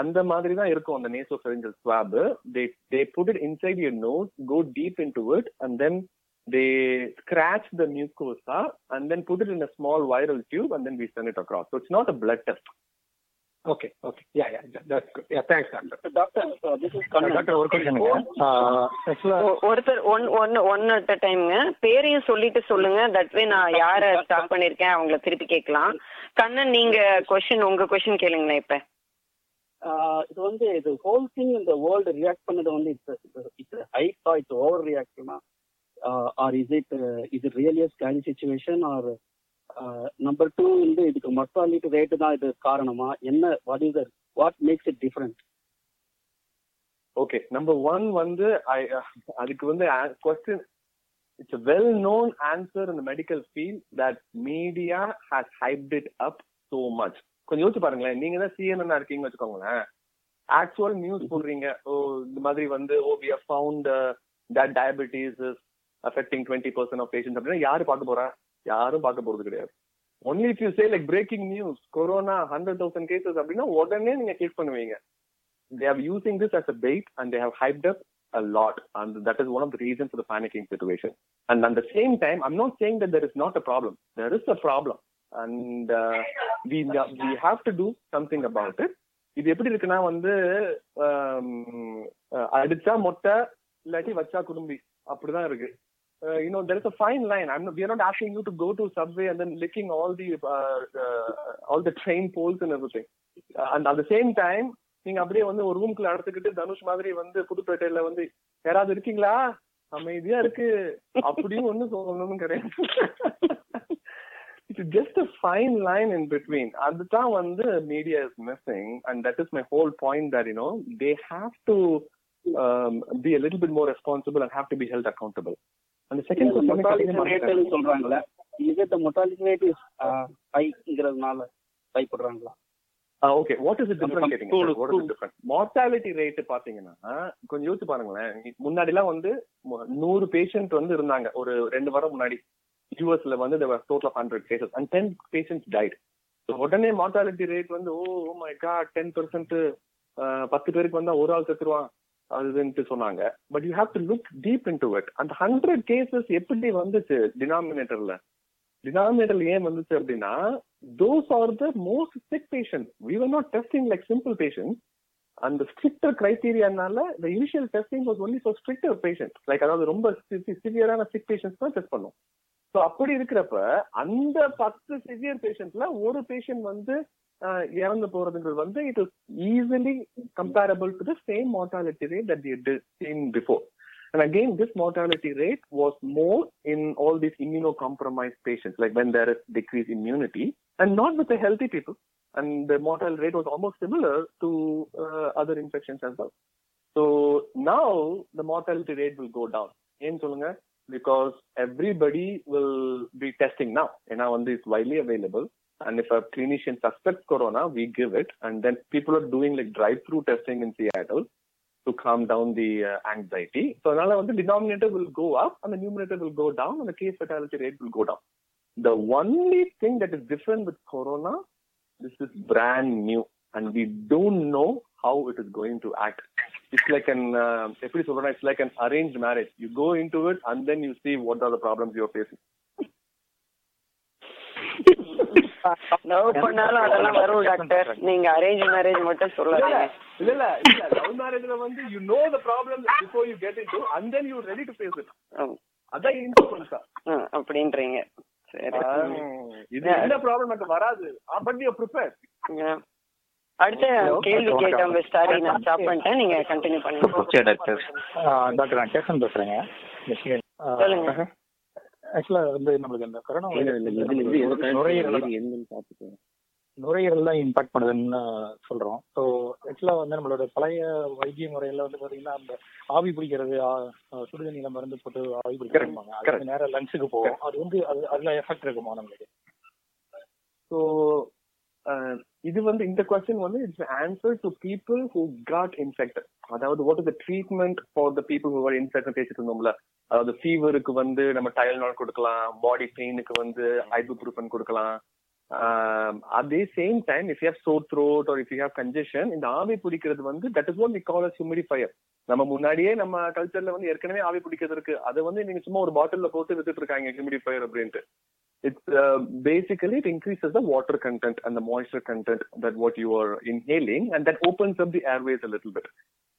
அந்த மாதிரி தான் இருக்கும் அந்த nasopharyngeal swab. They put it inside your nose, go deep into it, and then they scratch the mucosa and then put it in a small viral tube and then we send it across. So it's not a blood test. Okay. Yeah. That's good. Yeah, thanks, Doctor. Doctor, this is Doctor, ஒரு question. One at a time. பேரையும் சொல்லிட்டு சொல்லுங்க. That way நான் யாரை stop பண்ணிருக்கேன் அவங்கள திருப்பி கேட்கலாம். கண்ணன், நீங்க கொஸ்டின், உங்க கொஸ்டின் கேளுங்களேன் இப்ப. இது வந்து இது ஹோல் திங் இந்த வேர்ல்டு ரியாக்ட் பண்ணது வந்து இட்ஸ் ஹைப்பா, இட்ஸ் ஓவர் ரியாக்ஷனா, or is it really scary situation, or number two வந்து இதுக்கு மர்டாலிட்டி ரேட்டு தான் இது காரணமா, என்ன what makes it different? Okay, number one வந்து அதுக்கு வந்து question, it's a well known answer in the medical field that media has hyped it up so much. கொஞ்சம் யோசிச்சு பாருங்களேன், நீங்க தான் CNN இருக்கீங்கன்னு வச்சுக்கோங்களேன், ஆக்சுவல் நியூஸ் போடுறீங்க, ஓ இந்த மாதிரி வந்து ஓ we have found that diabetes is affecting 20% of patients அப்படின்னா யாரு பார்க்க போறா? யாரும் பார்க்க போறது கிடையாது. Only if you say like breaking news, corona 100,000 cases அப்படின்னா உடனே நீங்க கிளிக் பண்ணுவீங்க. They are using this as a bait and they have hyped up a lot, and that is one of the reasons for the panicking situation. And at the same time, I'm not saying that there is not a problem. There is a problem, and we have to do something about it. இது எப்படி இருக்குன்னா வந்து அடிச்சா மொட்டை இல்லாட்டி வச்சா குடும்பி அப்படிதான் இருக்கு. You know, there is a fine line. We are not asking you to go to subway and then licking all the train poles and everything. And at the same time, நீங்க அப்படியே வந்து ஒரு ரூம்க்குள்ள அடைச்சிக்கிட்டு தனுஷ் மாதிரி வந்து புதுப்பேட்டையில வந்து யாராவது இருக்கீங்களா அமைதியா இருக்கு அப்படியும் ஒண்ணு சொல்லணும்னு கிடையாது. It's just a fine line in between. அதுதான் வந்து media is missing, and that is my whole point, that you know they have to be a little bit more responsible and have to be held accountable. And the second question, mortality சொல்றாங்கல, is it the mortality rate is highங்கறதுனால பயப்படுறாங்களா? Okay, what is it different getting? What is it different? Mortality rate பாத்தீங்கன்னா கொஞ்சம் யோசிச்சு பாருங்களே, முன்னாடிலாம் வந்து 100 patient வந்து இருந்தாங்க ஒரு 2 வாரம் முன்னாடி யுஎஸ்ல வந்து there were total of 100 cases and 10 patients died. So உடனே mortality rate வந்து oh my god 10%, 10 பேருக்கு வந்தா ஒரு ஆள் செத்துருவான் அதுன்ட்டு சொன்னாங்க. But you have to look deep into it. அந்த 100 கேசஸ் எப்படி வந்துச்சு டினாமினேட்டர்ல ஏன் வந்துச்சு அப்படின்னா, those are the most sick patient. We were not testing like simple patient. அந்த ஸ்ட்ரிக்டர் கிரைடீரியானால the initial testing was only for stricter patient, like அதாவது ரொம்ப சிவியரான சிக் பேஷண்ட்ஸ் தான் டெஸ்ட் பண்ணும். ஸோ அப்படி இருக்கிறப்ப அந்த 10 சிவியர் பேஷண்ட்ல ஒரு பேஷண்ட் வந்து இறந்து போறதுங்கிறது வந்து it is easily comparable to the same mortality rate that we had seen before. And again, this mortality rate was more in all these immunocompromised patients, like when there is decreased immunity, and not with the healthy people. And the mortality rate was almost similar to other infections as well. So now the mortality rate will go down. ஏன் சொல்லுங்க? Because everybody will be testing now. ஏன்னா வந்து it's widely available. And if a clinician suspects corona, we give it, and then people are doing like drive-through testing in Seattle to calm down the anxiety. So now the denominator will go up, and the numerator will go down, and the case fatality rate will go down. The only thing that is different with corona, this is brand new, and we don't know how it is going to act. It's like an every corona, it's like an arranged marriage. You go into it, and then you see what are the problems you are facing. நீங்க arrange marriage மட்டும் சொல்லல, love மேரேஜ்ல வந்து you know the problem before you get into and then you ready to face it. அதான் insurance அப்படின்றீங்க. சரி, இது என்ன ப்ராப்ளம் எனக்கு வராது, பட் யூ ஆர் ப்ரிபேர்ட். அடுத்த கேள்வி கேட்டோம், சாரி நான் ஸ்டாப் பண்ணிட்டேன், நீங்க கண்டினியூ பண்ணுங்க. சரி டாக்டர், டாக்டர் நான் கேஷன் பேசுறேங்க. சொல்லுங்க. ஆக்சுவலா வந்து நம்மளுக்கு இந்த கொரோனா நுரையீரல் தான் இம்பாக்ட் பண்ணுதுன்னு சொல்றோம். ஸோ ஆக்சுவலா வந்து நம்மளோட பழைய வைத்திய முறையில வந்து பாத்தீங்கன்னா அந்த ஆவி பிடிக்கிறது, சுடுதண்ணியில மருந்து போட்டு ஆவி பிடிக்கிறாங்க, அது நேரம் லங்ஸுக்கு போகும், அது வந்து அதுல எஃபெக்ட் இருக்குமா நம்மளுக்கு? ஸோ இது வந்து இந்த கொஸ்டின் வந்து it's answer to people who got infected. அதாவது what is the treatment for the people who are infected பேசிட்டு இருந்தோம்ல. அதாவது ஃபீவருக்கு வந்து நம்ம டைலனால் கொடுக்கலாம், பாடி பெயினுக்கு வந்து ஐபுப்ரூஃபன் கொடுக்கலாம், At the same time, if you have sore throat or if you have congestion, இந்த ஆவி பிடிக்கிறது வந்து that is what we call as humidifier. நம்ம முன்னாடியே நம்ம கல்ச்சர்ல வந்து ஏற்கனவே ஆவி பிடிக்கிறது இருக்கு. அதை வந்து நீங்க சும்மா ஒரு பாட்டில்ல போட்டு வித்துட்டு இருக்காங்க ஹியூமிடிஃபையர் அப்படின்ட்டு. It's basically it increases the water content and the moisture content that what you are inhaling, and that opens up the airways a little bit.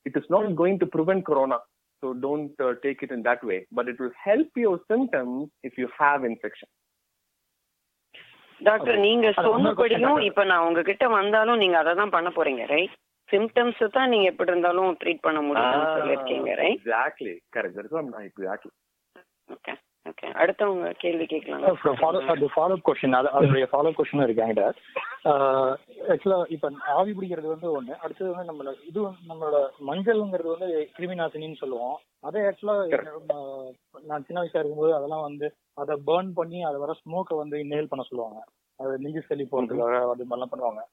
It is not going to prevent corona, so don't take it in that way, but it will help your symptoms if you have infection. Doctor, நீங்க சொன்னபடியும் இப்ப நான் உங்ககிட்ட வந்தாலும் நீங்க அதை தான் பண்ண போறீங்க, ரைட்? சிம்டம்ஸ் தான் நீங்க எப்படி இருந்தாலும் ட்ரீட் பண்ண முடியும்னு சொல்லிருக்கீங்க, ரைட்? Exactly, correct. அதுக்கு நான் எக்ஸாக்ட்லி ஓகே ஓகே அடுத்து உங்க கேள்வி கேட்கலாம். ஃபாலோ அப் क्वेश्चन, அது ஃபாலோ அப் क्वेश्चन இருக்காங்க டாக்டர். ஆக்சுவலா இப்ப ஆவி பிடிக்கிறது வந்து ஒண்ணு, அடுத்து வந்து நம்மளோட இது நம்மளோட மஞ்சள்ங்கிறது வந்து கிருமிநாசினின்னு சொல்லுவோம். அதே ஆக்சுவலா நான் சின்ன வயசா இருக்கும்போது அதெல்லாம் வந்து அதை பர்ன் பண்ணி அதை வர ஸ்மோக்கை வந்து இன்ஹேல் பண்ண சொல்லுவாங்க. அது நெஞ்சு சளி போறதுக்காக அது மாதிரிலாம் பண்ணுவாங்க.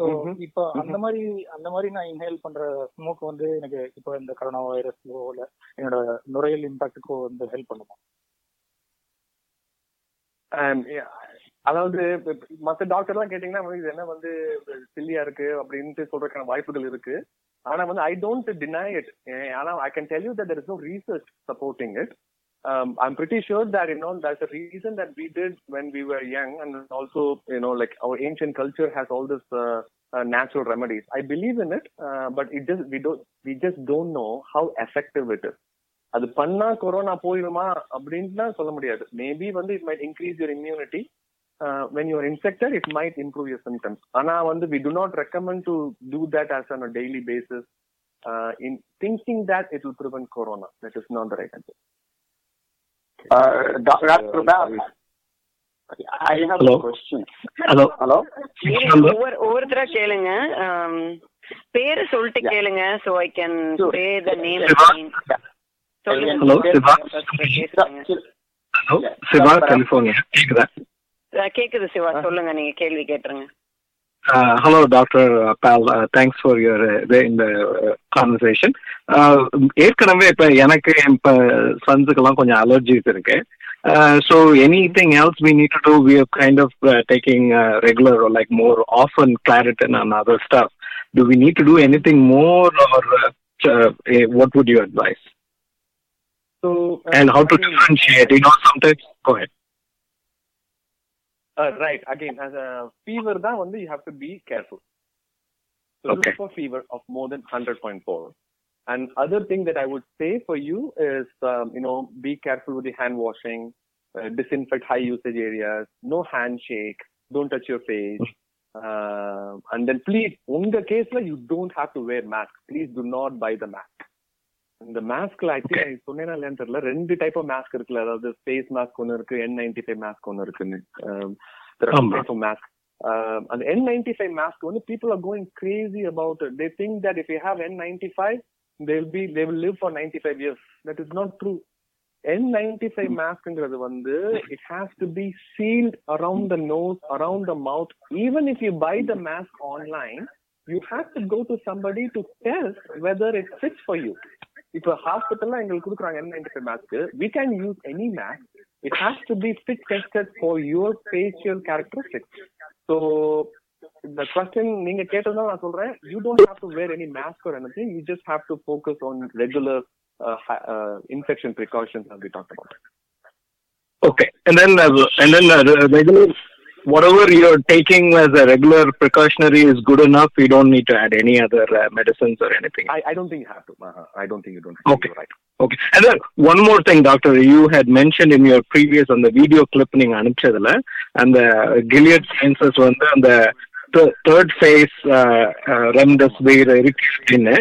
ஸோ இப்போ அந்த மாதிரி நான் இன்ஹேல் பண்ற ஸ்மோக் வந்து எனக்கு இப்போ இந்த கரோனா வைரஸ்க்கோ இல்லை என்னோட நுரையல் இம்பாக்டுக்கோ வந்து ஹெல்ப் பண்ணுமா? அதாவது மற்ற டாக்டர்லாம் கேட்டீங்கன்னா இது என்ன வந்து சில்லியா இருக்கு அப்படின்ட்டு சொல்றதுக்கான வாய்ப்புகள் இருக்கு. ஆனா வந்து ஐ டோன்ட் டினை இட். ஆனா I can tell you that there is no research supporting it. I'm pretty sure that, you know, that's the reason that we did when we were young, and also, you know, like our ancient culture has all this natural remedies. I believe in it, but it just we just don't know how effective it is. Adu panna corona poyuma abindna solla mudiyadu. Maybe vandu it might increase your immunity. When you are infected, it might improve your symptoms. Ana vandu we do not recommend to do that as on a daily basis, in thinking that it will prevent corona. That is not the right answer. Dr. Prabhu, I have a question. Hello. Over there kelunga, peru solittu kelunga, so I can say the name. Hello, Siva, California. கேக்குதா சிவா? சொல்லுங்க, நீங்க கேள்வி கேட்றீங்க. Hello Dr. Pal, thanks for your in the conversation. ஏற்கனவே இப்போ எனக்கு இப்போ சன்ஸுக்கெல்லாம் கொஞ்சம் allergies இருக்கு. So anything else we need to do, we are kind of taking regular or like more often Claritin and other stuff. Do we need to do anything more, or what would you advise? So and how to differentiate, you know, sometimes go ahead. Right, again, as a fever da vandu you have to be careful. So okay, look for fever of more than 100.4. and other thing that I would say for you is you know, be careful with the hand washing, disinfect high usage areas, no handshake, don't touch your face, and then please in the case la you don't have to wear mask. Please do not buy the mask. இந்த மாஸ்க்ல actually நான் சொன்னேன்னா இல்லைன்னு தெரியல, ரெண்டு type off mask இருக்குல்ல, அதாவது face mask ஒன்று இருக்கு, N95 மாஸ்க் ஒன்று இருக்குன்னு. மாஸ்க் அந்த N95 மாஸ்க் வந்து people are going crazy about it. They think that if you have N95 they will live for 95 years. That is not true. N95 மாஸ்க்ங்கிறது வந்து it has to be sealed around the nose, around the mouth. Even if you buy the mask online, you have to go to somebody to test whether it fits for you. If a hospital la engal kudukranga N95 mask, we can use any mask. It has to be fit tested for your facial characteristics. So the question ninga ketadha na solren, you don't have to wear any mask or anything. You just have to focus on regular infection precautions as we talked about. Okay, and then regular whatever you are taking as a regular precautionary is good enough. You don't need to add any other medicines or anything. I don't think you have to. I don't think you don't have to. Okay, right. Okay. And then one more thing, doctor, you had mentioned in your previous on the video clip ninga anupichadala, and the Gilead Sciences vanda and the third phase remdesivir irukkinne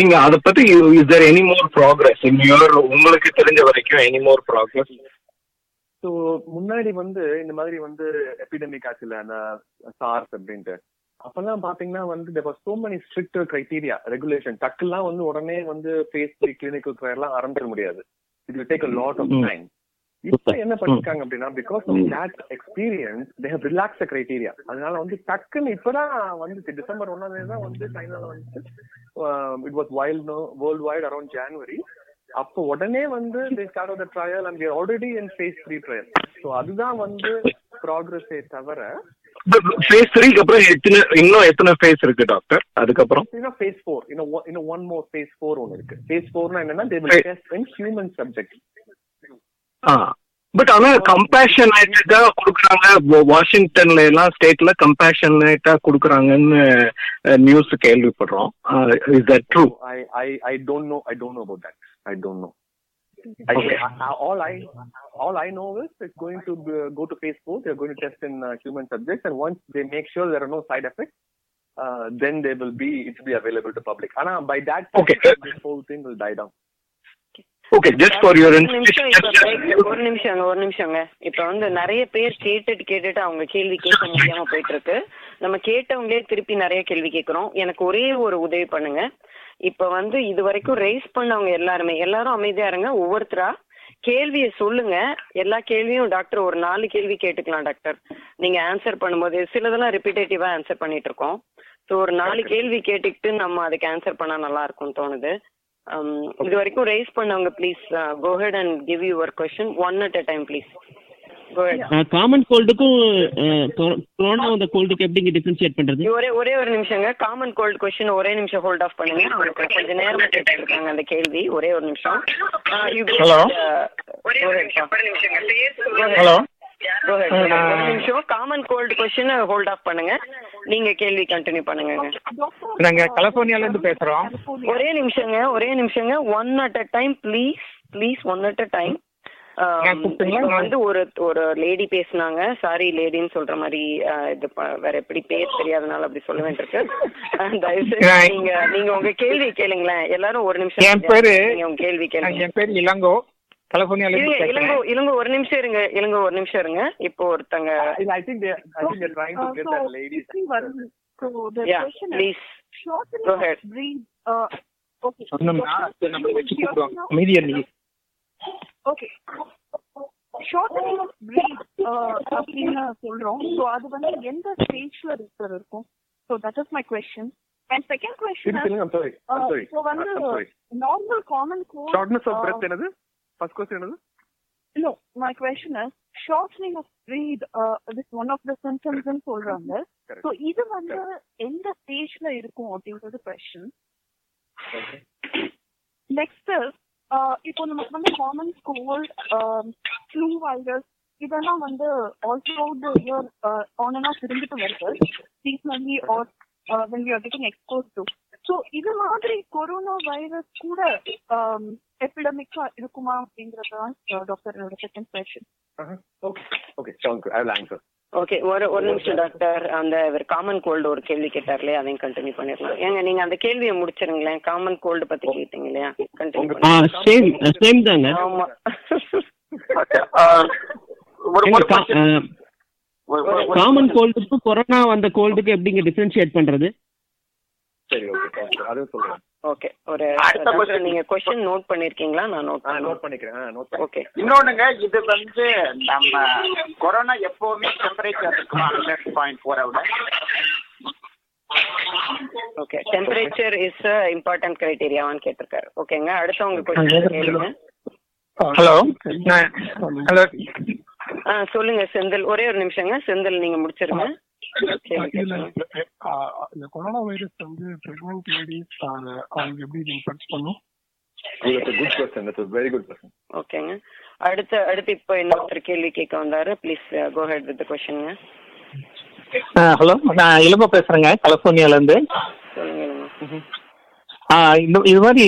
ninga adha patti, is there any more progress in your ungalku therinja varaikkum, any more progress? So முன்னாடி வந்து இந்த மாதிரி வந்து epidemic ஆச்சுல அந்த SARS அப்படின்ட்டு, அப்பெல்லாம் பாத்தீங்கன்னா வந்து there was so many strict criteria regulation. டக்குலாம் வந்து உடனே வந்து phase 3 கிளினிக்கல் ட்ரையல்லாம் ஆரம்பிக்க முடியாது. It will take a lot of time. இப்போ என்ன பண்ணிருக்காங்க அப்படின்னா, because of that experience they have relaxed the criteria. அதனால வந்து டக்குன்னு இப்பதான் வந்துச்சு, December 1 தான் வந்து சைனால வந்துச்சு. It was world wide around January. அப்போ உடனே வந்து they started the trial and we are already in phase 3 trial. So அதுதான் வந்து progress ஏ தவிர ஃபேஸ் 3க்கு அப்புறம் இன்னும் எத்தனை ஃபேஸ் இருக்கு டாக்டர்? அதுக்கப்புறம் இன்னும் ஃபேஸ் 4 இன்னும் ஒன் மோர் ஃபேஸ் 4 ஒன்னு இருக்கு. ஃபேஸ் 4 னா என்னன்னா they will test in human subject. But ஆனா கம்பேஷனேட்டா கொடுக்குறாங்க. வாஷிங்டன்ல எல்லாம் ஸ்டேட்ல கம்பேஷனேட்டா கொடுக்குறாங்கன்னு நியூஸ் கேள்விப்படுறோம். Is that true? I don't know. About that. Okay. All I know is it's going to go to phase 4. They're going to test in human subjects, and once they make sure there are no side effects, then they will be it will be available to public. Ana by that time, okay, this whole thing will die down. Okay, just for your information. ஒரு நிமிஷங்க இப்போ வந்து நிறைய பேர் கேட்டுட்டு அவங்க கேள்வி கேட்க முடியாம போயிட்டு இருக்கு. நம்ம கேட்டவங்களே திருப்பி நிறைய கேள்வி கேட்கிறோம். எனக்கு ஒரே ஒரு உதவி பண்ணுங்க. இப்ப வந்து இது வரைக்கும் ரேஸ் பண்ணவங்க எல்லாரும் அமைதியா இருங்க. ஒவ்வொருத்தரா கேள்விய சொல்லுங்க. எல்லா கேள்வியும் டாக்டர் ஒரு 4 கேள்வி கேட்டுக்கலாம் டாக்டர். நீங்க ஆன்சர் பண்ணும்போது சிலதெல்லாம் ரிப்பீட்டேட்டிவா ஆன்சர் பண்ணிட்டு இருக்கோம். ஸோ ஒரு 4 கேள்வி கேட்டுக்கிட்டு நம்ம அதுக்கு ஆன்சர் பண்ணா நல்லா இருக்கும்னு தோணுது. இது வரைக்கும் ரேஸ் பண்ணவங்க please go ahead and give your question one at a time please. Common கோல்டுக்கும் கொரோனா அந்த கோல்டுக்கு எப்படிங்க டிஃபரன்ஷியேட் பண்றது? ஒரே ஒரு நிமிஷங்க. காமன் கோல்டு क्वेश्चन ஒரே நிமிஷம் ஹோல்ட் ஆஃப் பண்ணுங்க. கொஞ்ச நேரம் எடுத்துக்கங்க அந்த கேள்வி. ஒரே ஒரு நிமிஷம். ஹலோ ஒரே ஒரு நிமிஷங்க ப்ளீஸ். Hello go ahead. ஒரு நிமிஷம் common cold question hold off பண்ணுங்க. நீங்க கேள்வி கண்டினியூ பண்ணுங்க. நாங்க கலிபோர்னியால இருந்து பேசுறோம். ஒரே நிமிஷங்க one at a time please one at a time. வந்து ஒரு லேடி பேசினாங்க. சாரி லேடின்னு சொல்ற மாதிரி இது வேற எப்படி பேர் தெரியாதனால அப்படி சொல்ல வேண்டியிருக்கு. நீங்க உங்க கேள்வி கேளுங்களேன் எல்லாரும். ஒரு நிமிஷம் உங்க கேள்வி கேளுங்க. என் பேர் இளங்கோ, கலிபோர்னியால இருந்து. இளங்கோ ஒரு நிமிஷம் இருங்க. இப்போ ஒருத்தங்க I think they are trying to get that lady. Yeah, please go ahead. Okay, சொன்னோம்னா நம்ம வெச்சு கூடுவோம். மீடியா நீ okay shortening of breath அப்படினா சொல்றோம். சோ அது வந்து எந்த ஸ்டேஜ்ல இருக்கும்? So that is my question. And second question, I'm sorry so வந்து normal common cold shortness of breath என்னது? First question என்னது? No, my question is shortening of breath is one of the symptoms ன்னு சொல்றாங்க. So இது வந்து எந்த ஸ்டேஜ்ல இருக்கும் அப்படிங்கிறது question. Okay, next is இப்போ நமக்கு வந்து காமன் கோல்ட், ஃப்ளூ வைரஸ் இதெல்லாம் வந்து ஆல்சோ ஆன் அண்ட் ஆஃப் இருந்துட்டு வருது seasonally or when we are getting exposed to. So இது மாதிரி கொரோனா வைரஸ் கூட எபிடமிக்கா இருக்குமா அப்படிங்கிறது தான் டாக்டர் என்னோட second question. Okay okay thank you. I will answer. Okay ஒரு நிமிஷம் டாக்டர். அந்த காமன் கோல்டு ஒரு கேள்வி கேட்டார் இல்லையா, அதையும் கண்டினியூ பண்ணிடலாம். ஏங்க நீங்க அந்த கேள்வியை முடிச்சிருங்களேன். காமன் கோல்டு பத்தி கேட்டீங்க இல்லையா, கண்டினியூ. ஆமா காமன் கோல்டுக்கு கொரோனா வந்த கோல்டுக்கு எப்படிங்க டிஃபரன்ஷியேட் பண்றது? சரி ஓகே அது சொல்றேன். ஓகே ஒரு அடுத்த क्वेश्चन நீங்க क्वेश्चन நோட் பண்ணிருக்கீங்களா? நான் நோட் பண்ணிக்கிறேன். ஓகே இன்னொண்ணுங்க, இது வந்து நம்ம கொரோனா எப்பவுமே டெம்பரேச்சர் இருக்கும் 100.4 ஆவுது. Okay temperature is a important criteria ஆன் கேட்டிருக்காரு. ஓகேங்க அடுத்து உங்க क्वेश्चन கேளுங்க. ஹலோ ஹலோ சொல்லுங்க செந்தில். ஒரே ஒரு நிமிஷங்க செந்தில், நீங்க முடிச்சிருங்க. இந்த கொரோனா வைரஸ் வந்து பிரெக்னன்ட் லேடிஸ் அவங்க எப்படி இன்ஃபெக்ட் பண்ணும்? It's a good question. That's a very good question. ஓகேங்க அடுத்து இப்போ இன்னொரு கேள்வி கேட்க வந்தாரு. Please go ahead with the question. Hello நான் இளம்பா பேசுறேங்க, கலிபோர்னியால இருந்து. இது மாதிரி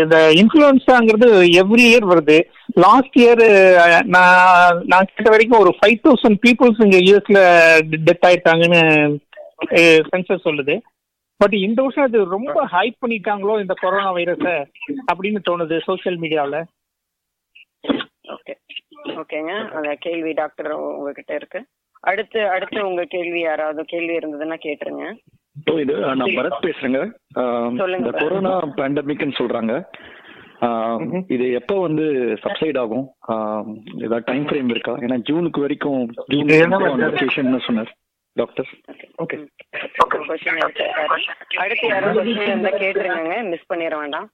இந்த இன்ஃப்ளூயன்ஸாங்கிறது எவ்ரி இயர் வருது. லாஸ்ட் இயர் நான் கேட்ட வரைக்கும் ஒரு 5,000 பீப்புள்ஸ் இங்கே யூஎஸ்ல டெத் ஆயிட்டாங்கன்னு சென்சஸ் சொல்லுது. பட் இந்த வருஷம் அது ரொம்ப ஹைப் பண்ணிட்டாங்களோ இந்த கொரோனா வைரஸை அப்படின்னு தோணுது சோசியல் மீடியாவில். ஓகே ஓகேங்க அந்த கேள்வி டாக்டர் உங்ககிட்ட இருக்கு. அடுத்து உங்க கேள்வி யாராவது கேள்வி இருந்ததுன்னா கேட்டுருங்க. நான் பரத் பேசுறேங்க. இந்த கொரோனா பேண்டமிக்னு சொல்றாங்க, இது எப்போ வந்து சப்சைட் ஆகும்? ஏதாவது டைம் ஃப்ரேம் இருக்கா? ஏன்னா ஜூனுக்கு வரைக்கும் ஜூன் சொன்னார் டாக்டர். ஓகே அடுத்து யாராவது கேட்டுருங்க, மிஸ் பண்ணிட வேண்டாம்.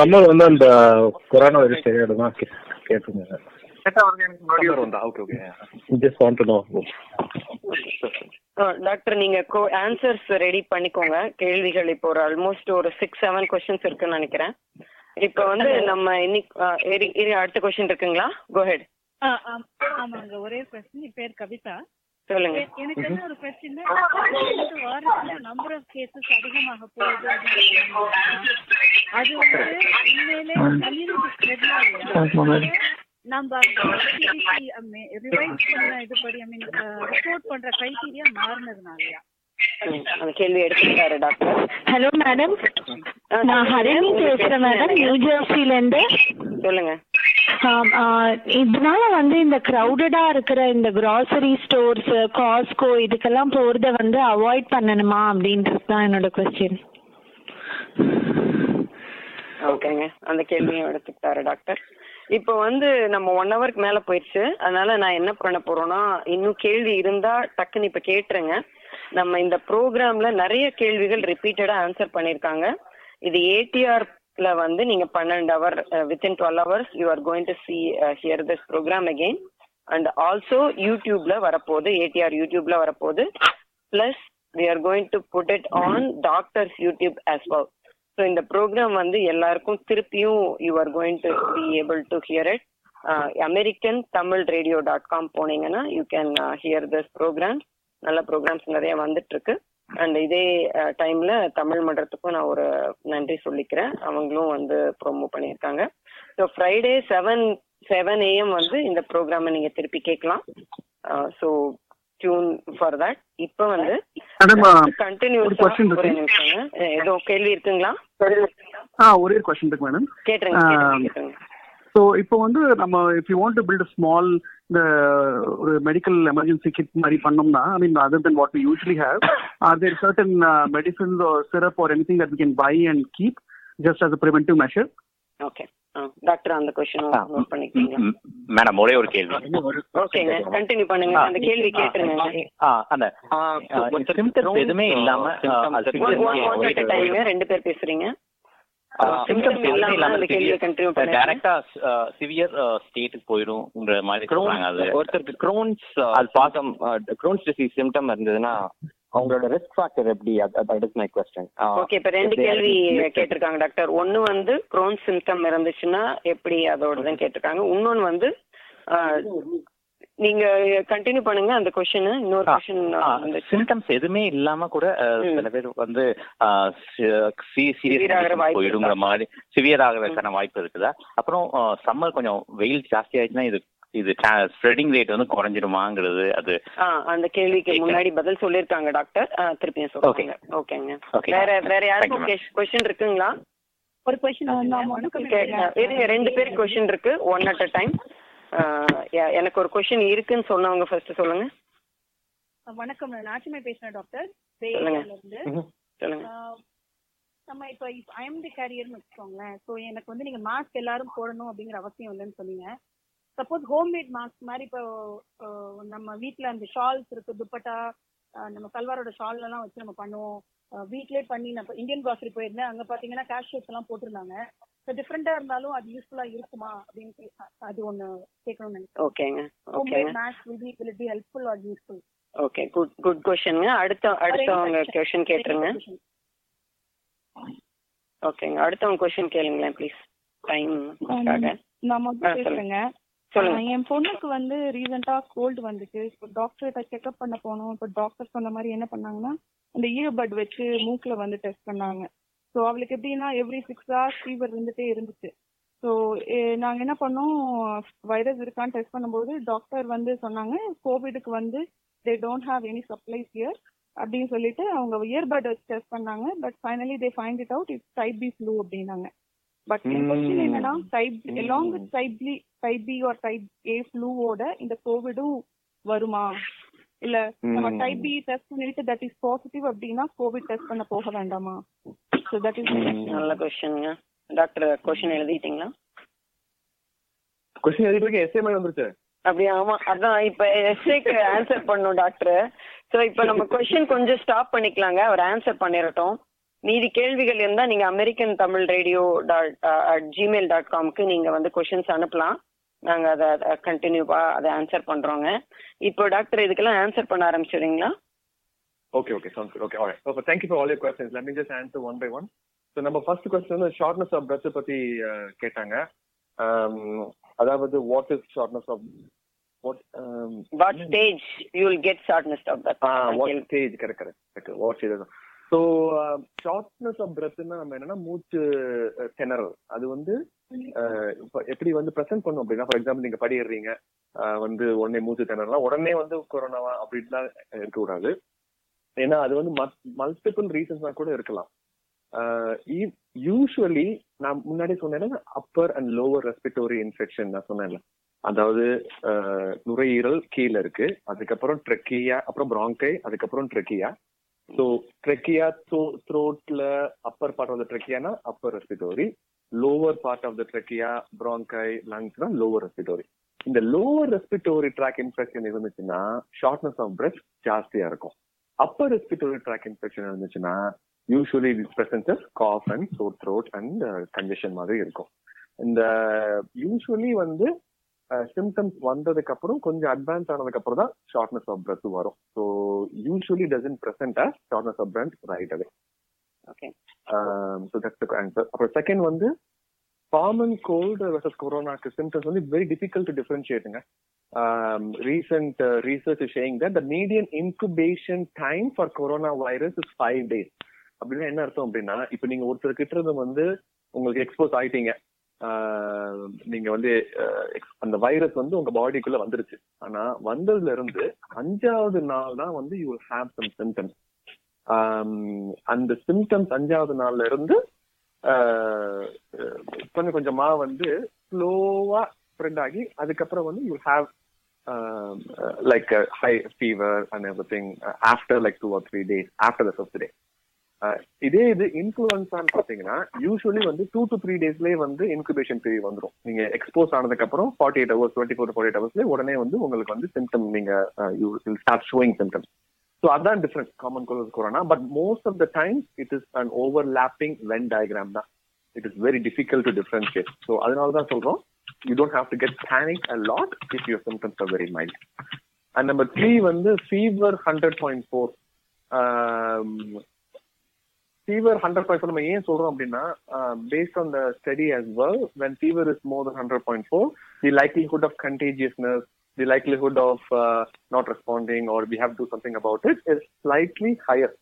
சம்மர் வந்து அந்த கொரோனா வைரஸ் கேட்டுருங்க. டாக்டர் நீங்க ஆன்சர்ஸ் ரெடி பண்ணிக்கோங்க. கேள்விகள் இப்போ ஒரு ஆல்மோஸ்ட் ஒரு 6-7 கொஸ்டின்ஸ் இருக்குன்னு நினைக்கிறேன். இப்ப வந்து நம்ம இன்னைக்கு அடுத்த கொஸ்டின் இருக்குங்களா? Go ahead. ஆமாங்க, ஒரே கொஸ்டின். என் பேர் கவிதா. சொல்லுங்க. எனக்கு என்ன ஒரு கொஸ்டின், வாரத்துல நம்பர் ஆஃப் கேசஸ் அதிகமாக போகுது, அது வந்து உண்மையிலே கம்யூனிட்டி ஸ்ப்ரெட். நம்ம CDC ரிவைஸ் பண்ண இதுபடி ரிப்போர்ட் பண்ற கிரைட்டீரியா மாறினதுனாலயா? கேள்வி எடுத்துட்டாரு டாக்டர். ஹலோ மேடம், நான் ஹரிணி பேசுறேன் மேடம், நியூஜெர்சில இருந்து. சொல்லுங்க. இதனால வந்து இந்த கிரௌடடா இருக்கிற இந்த கிராசரி ஸ்டோர்ஸ், காஸ்கோ, இதுக்கெல்லாம் போறத வந்து அவாய்ட் பண்ணணுமா அப்படின்றது தான் என்னோட கொஸ்டின். ஓகேங்க, அந்த கேள்வியும் எடுத்துக்கிட்டாரு டாக்டர். இப்போ வந்து நம்ம 1 hour மேல போயிடுச்சு, அதனால நான் என்ன பண்ண போறோம்னா, இன்னும் கேள்வி இருந்தா டக்குன்னு இப்ப கேட்டுருங்க. நம்ம இந்த ப்ரோக்ராம்ல நிறைய கேள்விகள் ரிப்பீட்டடா ஆன்சர் பண்ணிருக்காங்க. இது ATRல வந்து நீங்க 12 hours within 12 hours you are going to see hear this program again, and also YouTubeல வரப்போகுது, ATR YouTubeல வரப்போகுது. Plus we are going to put it on doctors YouTube as well. So இந்த ப்ரோக்ராம் வந்து எல்லாருக்கும் திருப்பியும் you are going to be able to hear it. americantamilradio.com போனீங்கன்னா you can hear this program. நல்ல ப்ரோக்ராம்ஸ் நிறைய வந்துட்டு இருக்கு. அண்ட் இதே டைம்ல தமிழ் மன்றத்துக்கும் நான் ஒரு நன்றி சொல்லிக்கிறேன், அவங்களும் வந்து ப்ரோமோ பண்ணியிருக்காங்க. ஸோ ஃப்ரைடே 7 AM வந்து இந்த ப்ரோக்ராம நீங்க திருப்பி கேட்கலாம். So tune for that. இப்போ வந்து கண்டினியூஸ் ஏதோ கேள்வி இருக்குங்களா? ஒரே கொஸ்டின் இருக்கு மேடம், கேட்டுருங்க. ஸோ இப்போ வந்து நம்ம if you want to build small இந்த ஒரு மெடிக்கல் எமர்ஜென்சி கிட் மாதிரி பண்ணோம்னா, I mean other than what we usually have, or there certain medicines or syrup or anything that we can buy and keep just as a preventive measure? Okay doctor, அந்த question note பண்ணிக்கீங்க madam. ஒரே ஒரு கேள்வி. ஓகேங்க, continue பண்ணுங்க, அந்த கேள்வி கேட்றீங்க. அந்த சிம்ப்டம்ஸ் எதுமே இல்லாம ரெண்டு பேர் பேசுறீங்க, சிம்ப்டம்ஸ் எல்லாம் இல்லாம கேள்வி கண்டினியூ பண்ணுங்க. டைரக்டா சிவியர் ஸ்டேட்டுக்கு போயிடும்ங்கற மாதிரி சொல்றாங்க. அது ஒருத்தருக்கு Crohn's அது பாத்தம் Crohn's disease சிம்ப்டம் இருந்ததுனா அவங்களோட ரிஸ்க் ஃபேக்டர் எப்படி? That is my question. Okay, இப்ப ரெண்டு கேள்வி கேட்டிருக்காங்க டாக்டர். ஒன்னு வந்து Crohn's சிம்ப்டம் இருந்துச்சுன்னா எப்படி அதோடதான் கேட்டிருக்காங்க. இன்னொன்னு வந்து நீங்க கண்டினியூ பண்ணுங்க அந்த क्वेश्चन. இன்னொரு क्वेश्चन, சிம்ப்டம்ஸ் எதுமே இல்லாம கூட சில பேர் வந்து சீரியஸ் ஆகற வாய்ப்பு இருக்குங்கற மாதிரி, சிவியர் ஆகறதுக்கான வாய்ப்பு இருக்குதா? அப்புறம் சம்மர் கொஞ்சம் வெயில் ஜாஸ்தி ஆயிடுச்சுன்னா இது ஸ்ப்ரெடிங் ரேட் வந்து குறைஞ்சிடுமாங்கிறது. அது அந்த கேள்விக்கு முன்னாடி பதில் சொல்லிருக்காங்க டாக்டர், திருப்பியும் சொல்லுங்க. ஓகேங்க, வேற வேற யாருக்கும் क्वेश्चन இருக்குங்களா? ஒரு क्वेश्चन, ரெண்டு பேர் क्वेश्चन இருக்கு, ஒன் அட் a டைம். எனக்கு ஒரு क्वेश्चन இருக்குன்னு சொன்னவங்க ஃபர்ஸ்ட் சொல்லுங்க. வணக்கம், நான் ஆட்சிமே பேசுறேன் டாக்டர், பேயில இருந்து. சொல்லுங்க. நம்ம இப்போ ஐ அம் தி கேரியர்னு வச்சுக்கோங்க. சோ எனக்கு வந்து நீங்க மாஸ்க் எல்லாரும் போடணும் அப்படிங்கற அவசியம் இல்லைன்னு சொன்னீங்க. சப்போஸ் ஹோம்மேட் மாஸ்க் மாதிரி இப்போ நம்ம வீட்டில் அந்த ஷால்ஸ் இருக்கு, துப்பட்டா, நம்ம சல்வாரோட ஷால்லாம் வச்சு நம்ம பண்ணுவோம். வீட்லேயே பண்ணி நான் இந்தியன் க்ராசரி போயிருந்தேன், அங்கே பார்த்தீங்கன்னா கேஷ்யூஸ் எல்லாம் போட்டிருந்தாங்க. ஸோ டிஃப்ரெண்டாக இருந்தாலும் அது யூஸ்ஃபுல்லாக இருக்குமா அப்படின்னு அது ஒன்று கேட்கணும்னு நினைக்கிறேன். ஓகேங்க, homemade mask will be helpful or useful? Okay, good good question. அடுத்தவங்க கொஸ்டின் கேட்டுருங்க. ஓகேங்க, அடுத்தவங்க கொஸ்டின் கேளுங்களேன் ப்ளீஸ், டைம் நான் மட்டும் பேசுறேங்க. என் பொண்ணுக்கு வந்து ரீசெண்டா கோல்டு வந்துச்சு. இப்போ டாக்டர்கிட்ட செக்அப் பண்ண போனோம். இப்போ டாக்டர் சொன்ன மாதிரி என்ன பண்ணாங்கன்னா, இந்த இயர்பட் வச்சு மூக்குல வந்து டெஸ்ட் பண்ணாங்க. ஸோ அவளுக்கு எப்படின்னா எவ்ரி 6 hours ஃபீவர் வந்துட்டே இருந்துச்சு. ஸோ நாங்கள் என்ன பண்ணோம், வைரஸ் இருக்கான்னு டெஸ்ட் பண்ணும்போது டாக்டர் வந்து சொன்னாங்க கோவிடுக்கு வந்து they don't have any supplies here அப்படின்னு சொல்லிட்டு அவங்க இயர்பட் வச்சு டெஸ்ட் பண்ணாங்க. But finally they find it out it's type B flu அப்படின்னாங்க. பட் கொஸ்டின் என்னன்னா, type B or type A ஃப்ளூவோட இந்த கோவிடும் வருமா? இல்ல நம்ம டைப் பி டெஸ்ட் பண்ணிட்டு தட் இஸ் பாசிட்டிவ் அப்படின்னா கோவிட் டெஸ்ட் பண்ண போக வேண்டாமா? சோ தட் இஸ் நல்ல கொஸ்டின்ங்க டாக்டர். கொஸ்டின் எழுதிட்டீங்களா? கொஸ்டின் எழுதிட்டு எஸ்ஏ மாதிரி வந்துருச்சு அப்படியே. ஆமா, அதான் இப்ப எஸ்ஏக்கு ஆன்சர் பண்ணோம் டாக்டர். சோ இப்ப நம்ம கொஸ்டின் கொஞ்சம் ஸ்டாப் பண்ணிக்கலாங்க, அவர் ஆன்சர் பண்ணிரட்டும். மீதி கேள்விகள் இருந்தால் நீங்கள் americantamilradio@gmail.com க்கு நீங்கள் வந்து கொஷின்ஸ் அனுப்பலாம். நாங்க அதை கண்டினியூவா அதை ஆன்சர் பண்றோங்க. இப்போ டாக்டர் இதுக்கெல்லாம் ஆன்சர் பண்ண ஆரம்பிச்சுடுங்களா? Okay, okay, sounds good. Okay, all right. So, thank you for all your questions. Let me just answer one by one. So, number first question is shortness of breath பத்தி கேட்டாங்க. அதாவது what is shortness of what stage you will get shortness of breath? What stage? Correct. What stage? So, shortness of breath னா நம்ம என்னன்னா மூச்சு திணறல். அது வந்து எப்படி வந்து பிரசன்ட் பண்ணும் அப்படின்னா, ஃபார் எக்ஸாம்பிள் நீங்க படிடுறீங்க வந்து உடனே மூச்சு திணறலாம், உடனே வந்து கொரோனாவா அப்படின்லாம் இருக்கக்கூடாது. ஏன்னா அது வந்து மல்டிபிள் ரீசன்ஸ்னா கூட இருக்கலாம். யூஸ்வலி நான் முன்னாடி சொன்னேன்னா upper and lower respiratory infection நான் சொன்னேன்ல, அதாவது நுரையீரல் கீழே இருக்கு, அதுக்கப்புறம் ட்ரெக்கியா, அப்புறம் பிராங்கை, அதுக்கப்புறம் ட்ரெக்கியா. ஸோ ட்ரெக்கியா த்ரோட்ல அப்பர் பார்ட் ஆஃப் த ட்ரெக்கியானா upper respiratory, lower part of the trachea bronchi லங்ஸ்னா லோவர் ரெஸ்பிரேட்டரி. இந்த லோவர் ரெஸ்பிரேட்டரி ட்ராக் இன்ஃபெக்ஷன் இருந்துச்சுன்னா ஷார்ட்னஸ் ஆஃப் பிரெத் ஜாஸ்தியா இருக்கும். Upper respiratory tract infection இருந்துச்சுன்னா usually it presents cough and sore throat and congestion மாதிரி இருக்கும். இந்த யூஸ்வலி வந்து சிம்டம்ஸ் வந்ததுக்கு அப்புறம் கொஞ்சம் அட்வான்ஸ் ஆனதுக்கு அப்புறம் தான் ஷார்ட்னஸ் ஆஃப் பிரெத் வரும். So usually doesn't present as shortness of breath right away. Okay, so that's the answer. அப்புறம் செகண்ட் வந்து காமன் கோல்டு வெர்சஸ் கொரோனாக்கு சிம்டம்ஸ் வந்து வெரி டிஃபிகல்ட் டு டிஃபரன்ஷியேட்டுங்க. Recent research is saying that the median incubation time for coronavirus is 5 days. அப்படின்னா என்ன அர்த்தம் அப்படின்னா, இப்ப நீங்க ஒருத்தர் கிட்ட வந்து உங்களுக்கு எக்ஸ்போஸ் ஆயிட்டீங்க, நீங்க வந்து அந்த வைரஸ் வந்து உங்க பாடிக்குள்ள வந்துருச்சு, ஆனா வந்ததுல இருந்து 5வது நாள் தான் வந்து you will have some symptoms. அந்த சிம்டம்ஸ் 5வது நாள்ல இருந்து கொஞ்சம் கொஞ்சமா வந்து ஸ்லோவா ஸ்ப்ரெட் ஆகி அதுக்கப்புறம் வந்து you will have like a high fever and everything after like 2 or 3 days after the first day. இதே இது இன்ஃப்ளூயன்ஸான்னு பார்த்தீங்கன்னா யூஸ்வலி வந்து 2 to 3 daysலயே வந்து இன்குபேஷன் பீரியட் வந்துடும். நீங்க எக்ஸ்போஸ் ஆனதுக்கு அப்புறம் 48 hours 24 to 48 hours உடனே வந்து உங்களுக்கு வந்து சிம்டம் நீங்க you will start showing symptoms. So அதான் difference common cold corona. But most of the times it is an overlapping Venn diagram தான். It is very difficult to differentiate. So அதனால தான் சொல்றோம், you don't have to get panicked a lot if your symptoms are very mild. And number 3 வந்து fever 100.4. fever 100.4 நம்ம ஏன் சொல்றோம் அப்படின்னா, based on the study as well, when fever is more than 100.4, the likelihood of contagiousness, the likelihood of not responding or we have to do something about it is slightly higher.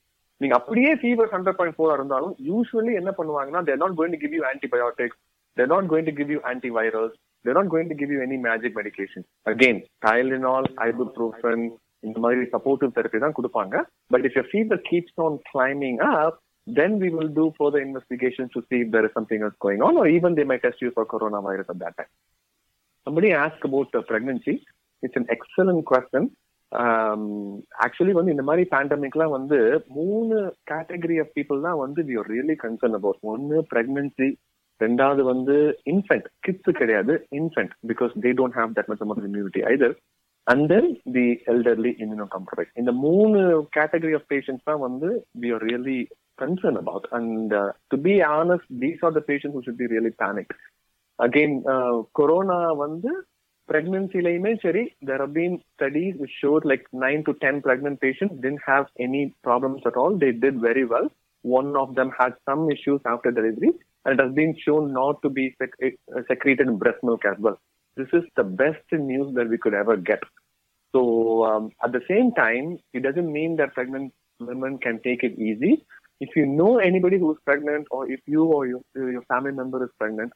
நீங்க அப்படியே fever 100.4 இருந்தாலும் usually என்ன பண்ணுவாங்கன்னா, they are not going to give you antibiotics, they are not going to give you antivirals, they are not going to give you any magic medication. Again, Tylenol, ibuprofen, இந்த மாதிரி supportive therapy தான் கொடுப்பாங்க. But if your fever keeps on climbing up, then we will do further investigations to see if there is something else going on, or even they might test you for coronavirus at that time. Somebody asked about pregnancy. It's an excellent question. Actually வந்து இந்த மாதிரி பேண்டமிக்லாம் வந்து 3 category of people தான் வந்து we are really concerned about. ஒன்னு pregnancy, 2வது வந்து infant, kids கிடையாது, infant, because they don't have that much amount of immunity either, and then the elderly immunocompromised. இந்த 3 category of patients தான் வந்து we are really concerned about, and to be honest, these are the patients who should be really panicked. Again, corona வந்து pregnancy-லயுமே சரி, there have been studies which showed like 9 to 10 pregnant patients didn't have any problems at all. They did very well. One of them had some issues after delivery, and it has been shown not to be secreted in breast milk as well. This is the best news that we could ever get. So at the same time, it doesn't mean that pregnant women can take it easy. If you know anybody who is pregnant, or if you or your family member is pregnant,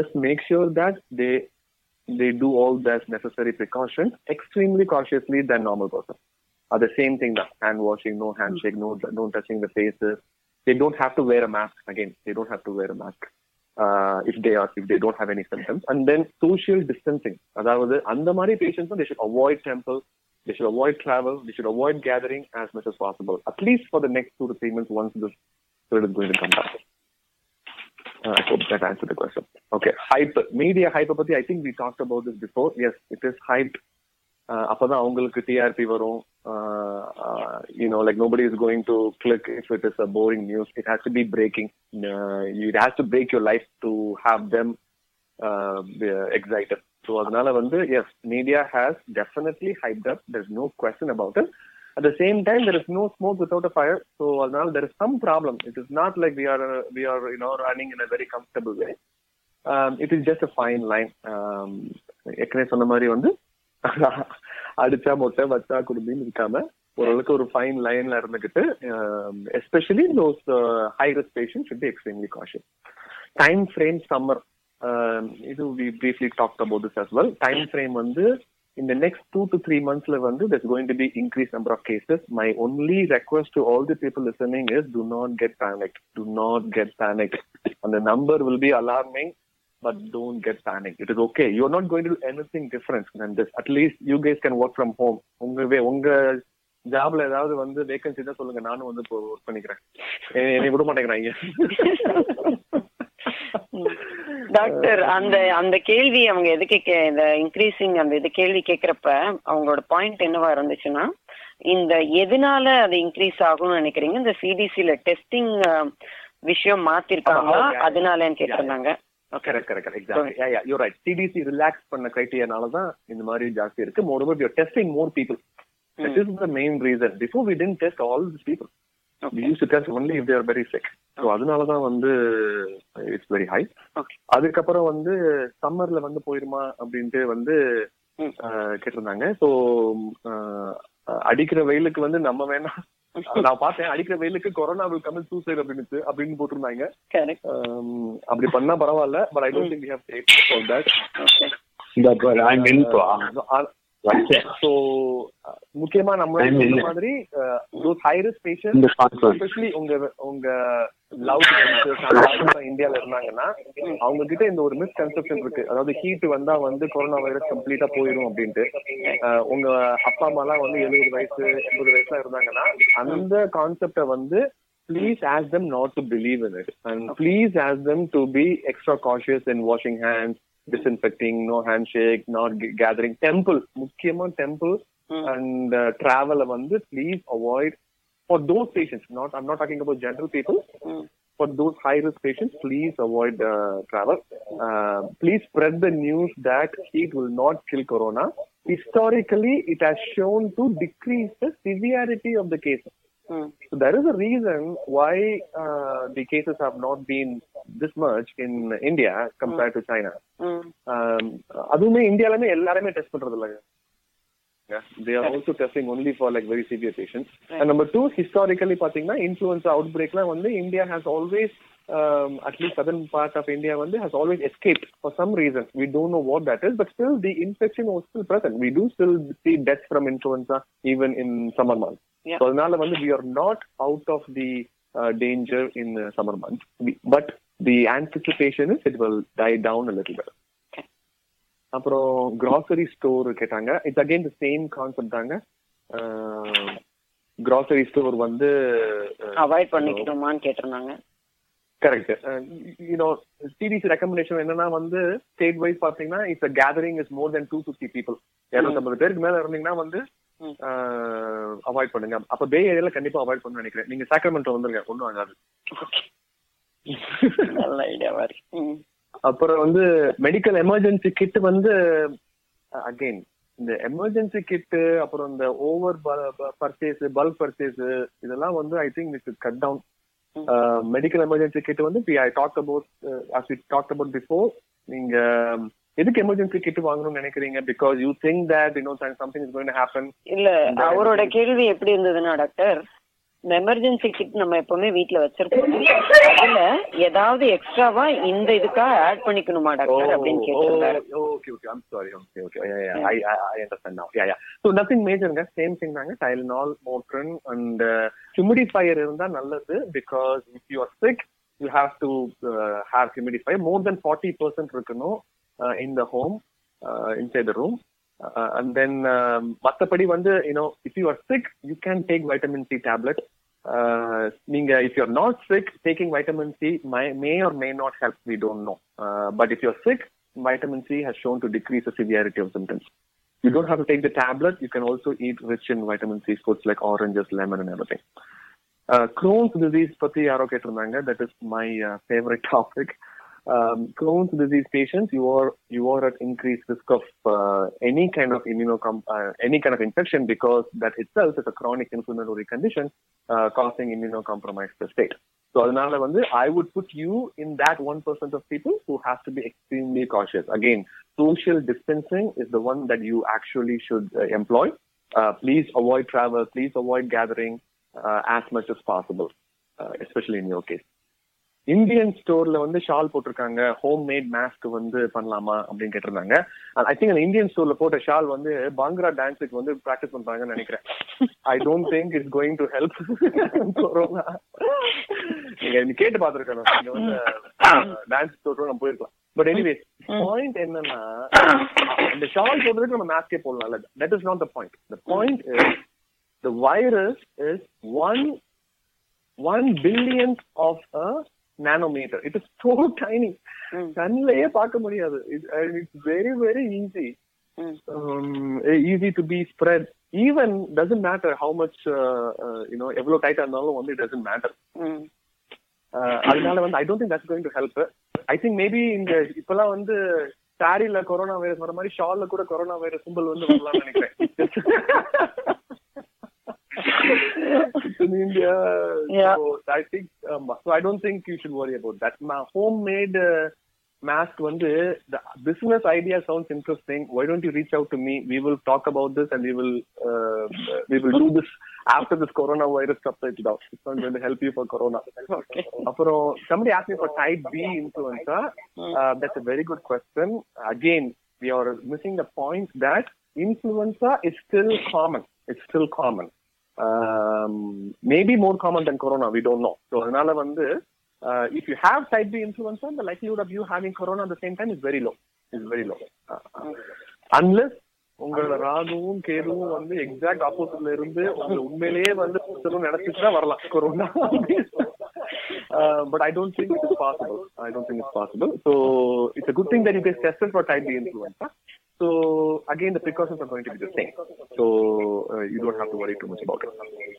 just make sure that they do all the necessary precautions extremely cautiously than normal person. Are the same thing, that hand washing, no handshake, no touching the faces. They don't have to wear a mask. Again, they don't have to wear a mask if they don't have any symptoms. And then social distancing. Otherwise, and many patients they should avoid temples, they should avoid travel, they should avoid gathering as much as possible. At least for the next 2 to 3 months once this threat is going to come back. I hope that answered the question. Okay, hype, media hype பத்தி I think we talked about this before. Yes, it is hyped. அப்பதான் உங்களுக்கு TRP வரும். You know, like nobody is going to click if it is a boring news. It has to be breaking. It has to break your life to have them excited. So அதனால வந்து yes, media has definitely hyped up, there is no question about it. At the same time, there is no smoke without a fire. So now there is some problem. It is not like we are running in a very comfortable way. It is just a fine line. ஏற்கனவே சொன்ன மாதிரி வந்து அடிச்சா மொட்டை வச்சா குடும்பின்னு இருக்காம ஓரளவுக்கு ஒரு ஃபைன் லைன்ல இருந்துகிட்டு, especially those high risk patient should be extremely cautious. Time frame summer. We briefly talked about this as well. Time frame வந்து in the next 2 to 3 months la vandu there's going to be increased number of cases. My only request to all the people listening is do not get panicked. And the number will be alarming, but don't get panicked. It is okay. You're not going to do anything different than this. At least you guys can work from home. Unga job la edavadhu vandu vacancy da solunga, nanu vandu work panikiren, eney vidu maatengiraanga. Doctor, அந்த கேள்வி அவங்க எதுக்கு இந்த increasing அந்த இது கேள்வி கேட்கறப்ப அவங்களோட point என்னவா இருந்துச்சுன்னா, இந்த எதனால அது இன்க்ரீஸ் ஆகும்னு நினைக்கிறீங்க, இந்த சிடிசில டெஸ்டிங் விஷயம் மாத்திருக்காங்களா அதனாலன்னு கேட்டிருந்தாங்க. Correct correct exactly, yeah you are right. CDC relax பண்ண கிரைட்டீரியானால தான் இந்த மாதிரி ஜாஸ்தி இருக்கு. More over you are testing more people, that is the main reason. Before we didn't test all the people. We used to test only if they are very sick. So adunala da vandu it's very high. Adukapra vandu summer la vandu poiruma abindru vandu kettranga. So adikira veilukku vandu namma vena na paathen adikira veilukku corona will commit suicide abindru potrunanga. Correct. Abdi panna paravalla, but I don't think we have safe for that. That's why I'm in for. So முக்கியமா நம்ம இந்த மாதிரி high risk patient, especially உங்க love இந்தியால இருந்தாங்கன்னா அவங்க கிட்ட இந்த ஒரு மிஸ்கன்செப்ஷன் இருக்கு. அதாவது ஹீட் வந்தா வந்து கொரோனா வைரஸ் கம்ப்ளீட்டா போயிடும் அப்படின்ட்டு. உங்க அப்பா அம்மா எல்லாம் வந்து 70 வயசு 80 வயசா இருந்தாங்கன்னா அந்த கான்செப்ட வந்து please ask them not to believe in it, and please ask them to be extra cautious in washing hands, disinfecting, no handshake, not gathering, temple and travel வந்து please avoid. For those patients, I'm not talking about general people, for those high risk patients please avoid travel. Please spread the news that heat will not kill corona. Historically it has shown to decrease the severity of the cases. So there is a reason why the cases have not been this much in India compared to China. அதுமே இந்தியாலமே எல்லாரும் test பண்றது இல்லங்க. Yeah, they are also testing only for like very severe patients. Right. And number two, historically pathina influenza outbreak la vandu India has always at least southern part of India vandu has always escaped for some reason. We don't know what that is, but still the infection was still present. We do still see deaths from influenza even in summer months. Yeah. So adnala vandu we are not out of the danger in summer months. But the anticipation is it will die down a little bit. அப்புறம் grocery store கேட்டாங்க. It's again the same concept தாங்க. Grocery store வந்து avoid பண்ணிக்கணுமான்னு கேட்டிருந்தாங்க. Correct. You know CDC recommendation என்னன்னா வந்து state wise பாத்தீங்கன்னா it's gathering is more than 250 people, 250 பேருக்கு மேல இருந்தீங்கன்னா வந்து அவாய்ட் பண்ணுங்க. அப்ப பே ஏரியால கண்டிப்பா அவாய்ட் பண்ண நினைக்கிறேன். நீங்க சாக்ரமெண்டோ வந்துருங்க, ஒன்னும் ஆகாது. நல்ல ஐடியா மாதிரி. அப்புறம் வந்து மெடிக்கல் எமர்ஜென்சி கிட் வந்து அகைன் இந்த எமர்ஜென்சி கிட்டு அப்புறம் இந்த ஓவர் பர்ச்சேஸ், பல்க் பர்ச்சேஸ் இதெல்லாம் வந்து I think we should cut down. Medical emergency kit வந்து I talk about as we talk about before. நீங்க எதுக்கு எமர்ஜென்சி கிட் வாங்கணும்னு நினைக்கிறீங்க? Because you think that you know something is going to happen. இல்ல, அவரோட கேள்வி எப்படி இருந்ததுன்னா டாக்டர், இந்த எமர்ஜென்சி கிட் நம்ம எப்பவுமே வீட்டுல வச்சிருக்கோம், இல்ல ஏதாவது எக்ஸ்ட்ராவா இந்த இதுக்கா ஆட் பண்ணிக்கணுமா டாக்டர் அப்படின்னு கேட்டிருந்தாரு. Okay okay, I am sorry. Okay okay, I understand now. Yeah yeah, so nothing மேஜர்ங்க, சேம் திங் தாங்க. டைலனால், மோட்ரன் அண்ட் ஹியூமிடிஃபையர் இருந்தா நல்லது. Because if you are sick you have to have humidifier more than 40% இருக்கணும் in the home, inside the room. And then மத்தபடி வந்து you know if you are sick you can take vitamin C tablet. நீங்க if you are not sick taking vitamin C may or may not help, we don't know. But if you are sick, vitamin C has shown to decrease the severity of symptoms. You don't have to take the tablet. You can also eat rich in vitamin C foods like oranges, lemon and everything. Crohn's disease பத்தி யாரோ கேட்டிருந்தாங்க. That is my favorite topic. Crohn's disease patients, you are at increased risk of any kind of infection, because that itself is a chronic inflammatory condition causing immunocompromised state. So adanaala I would put you in that 1% of people who have to be extremely cautious. Again, social distancing is the one that you actually should employ. Please avoid travel, please avoid gathering as much as possible, especially in your case. Indian ஸ்டோர்ல shawl போட்டிருக்காங்க, home made mask பண்ணலாமா அப்படின்னு கேட்டிருந்தாங்க. I think அந்த Indian ஸ்டோர்ல போட்ட shawl bhangra டான்ஸுக்கு practice பண்றாங்கன்னு நினைக்கிறேன். I don't think it's going to help corona. நீங்க கேட்டு பாத்துருக்கணும், நீங்க டான்ஸ் ஸ்டோர் நம்ம போயிருக்கலாம். பட் எனிவேஸ் பாயிண்ட் என்னன்னா, இந்த ஷால் போடுறதுக்கு நம்ம மாஸ்கே போடலாம். That is not the point. The point is the virus is 1 billionth of a nanometer. It is so tiny, kanlaye paaka mudiyadhu. It's very very easy to be spread. Even doesn't matter how much evlo tight aanaalo it doesn't matter. Adanaala I don't think that's going to help. I think maybe inga ipala sarila corona virus vara mari shawl la kuda corona virus symbol varalaamnu nenikiren. In India, yeah. So I don't think you should worry about that. My homemade mask, the business idea sounds interesting. Why don't you reach out to me? We will talk about this, and we will do this after this coronavirus stuff is out. It's not going to help you for corona. Okay. After somebody asked me for type B influenza. That's a very good question. Again, we are missing the point that influenza is still common. It's still common. Maybe more common than corona, we don't know. So adanaala if you have type B influenza, the likelihood of you having corona at the same time is very low. Unless ungala raagavum keduvum exact opposite la irundhu ungala unmele puthanu nadachitha varalam corona. But I don't think it's possible. So it's a good thing that you get tested for type B influenza. So again, the precautions are going to be the same. So you don't have to worry too much about it.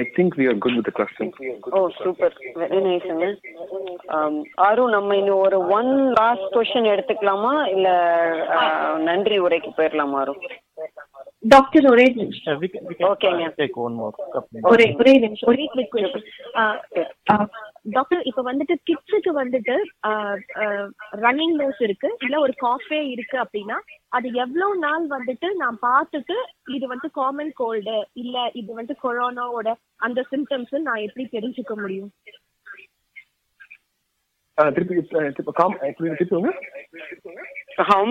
I think we are good with the questions. Oh, super. Very nice. Aru, namma inu oru one last question eduthukkalama illa nandri urekku poiralama Aru? Doctor, ஒரே நிமிஷம். ஓகேங்க, take one மோர். ஒரே நிமிஷம், ஒரே quick question. Doctor, இப்போ கிட்ஸுக்கு running nose இருக்கு, இல்ல ஒரு காஃபே இருக்கு அப்படின்னா அது எவ்வளவு நாள் நான் பார்த்துட்டு இது காமன் கோல்டு இல்ல இது கொரோனாவோட அந்த சிம்டம்ஸ் நான் எப்படி தெரிஞ்சுக்க முடியும்? How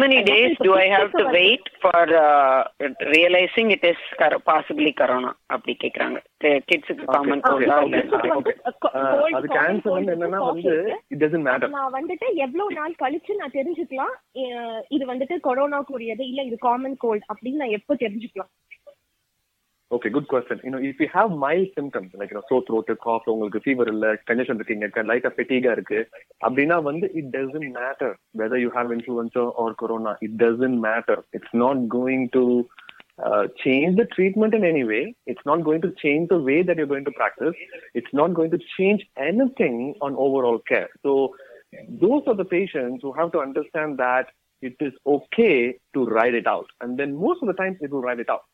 many days do I have to wait for realizing it is possibly corona? அப்படி கேக்குறாங்க kids க்கு common cold. அதுக்கு answer என்னன்னா it doesn't matter. நான் எவ்வளவு நாள் கழிச்சு நான் தெரிஞ்சுக்கலாம் இது கொரோனா கூடியது இல்ல இது common cold அப்படின்னு நான் எப்ப தெரிஞ்சுக்கலாம்? Okay, good question. If you have mild symptoms like sore throat, cough, உங்களுக்கு fever இல்ல, congestion இருக்கீங்க, light fatigue இருக்கு அப்படினா it doesn't matter whether you have influenza or corona. It doesn't matter. It's not going to change the treatment in any way. It's not going to change the way that you're going to practice. It's not going to change anything on overall care. So those are the patients who have to understand that it is okay to ride it out. And then most of the times they will ride it out.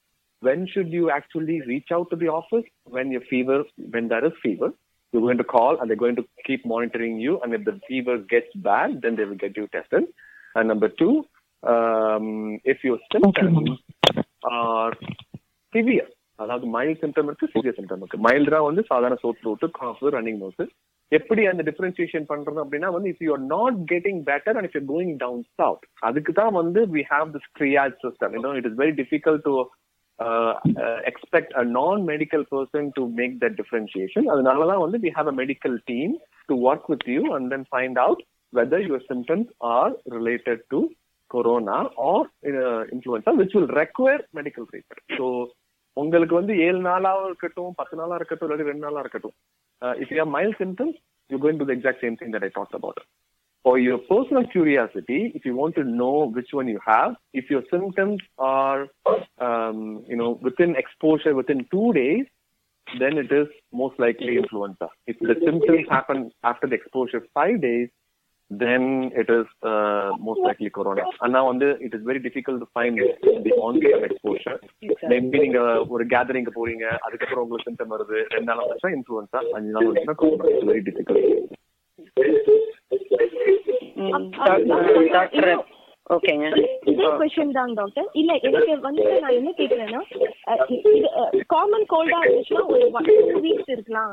When should you actually reach out to the office? When there is fever, you're going to call and they're going to keep monitoring you. And if the fever gets bad, then they will get you tested. And number two, if your symptoms are severe, அதாவது mild symptom இருக்கு, severe symptom இருக்கு. Mildரா சாதாரண sore throat, cough, running nose. எப்படி அந்த differentiation பண்றது அப்படின்னா if you are not getting better and if you're going down south, அதுக்கு தான் we have this triage system. It is very difficult to expect a non-medical person to make that differentiation. Adanaala we have a medical team to work with you and then find out whether your symptoms are related to corona or influenza, which will require medical treatment. So ungalku 7 naala irukattum, 10 naala irukattum, illadi 2 naala irukattum, if you have mild symptoms, you're going to do the exact same thing that I talked about. For your personal curiosity, if you want to know which one you have, if your symptoms are within exposure within 2 days, then it is most likely influenza. If the symptoms happen after the exposure 5 days, then it is most likely corona. And now it is very difficult to find the onset of exposure. Maybe நீங்க ஒரு gathering போறீங்க, அதுக்கப்புறம் உங்களுக்கு symptom வருது, 2 நாள் வந்துச்சா influenza, 5 நாள் வந்துச்சா corona. It's very difficult. Doctor ஓகேங்க, இதே கொஸ்டின் தான் டாக்டர். இல்ல எனக்கு நான் என்ன கேட்கிறேன்னா, இது காமன் கோல்டா இருந்துச்சுன்னா ஒரு 1-2 வீக்ஸ் இருக்கலாம்,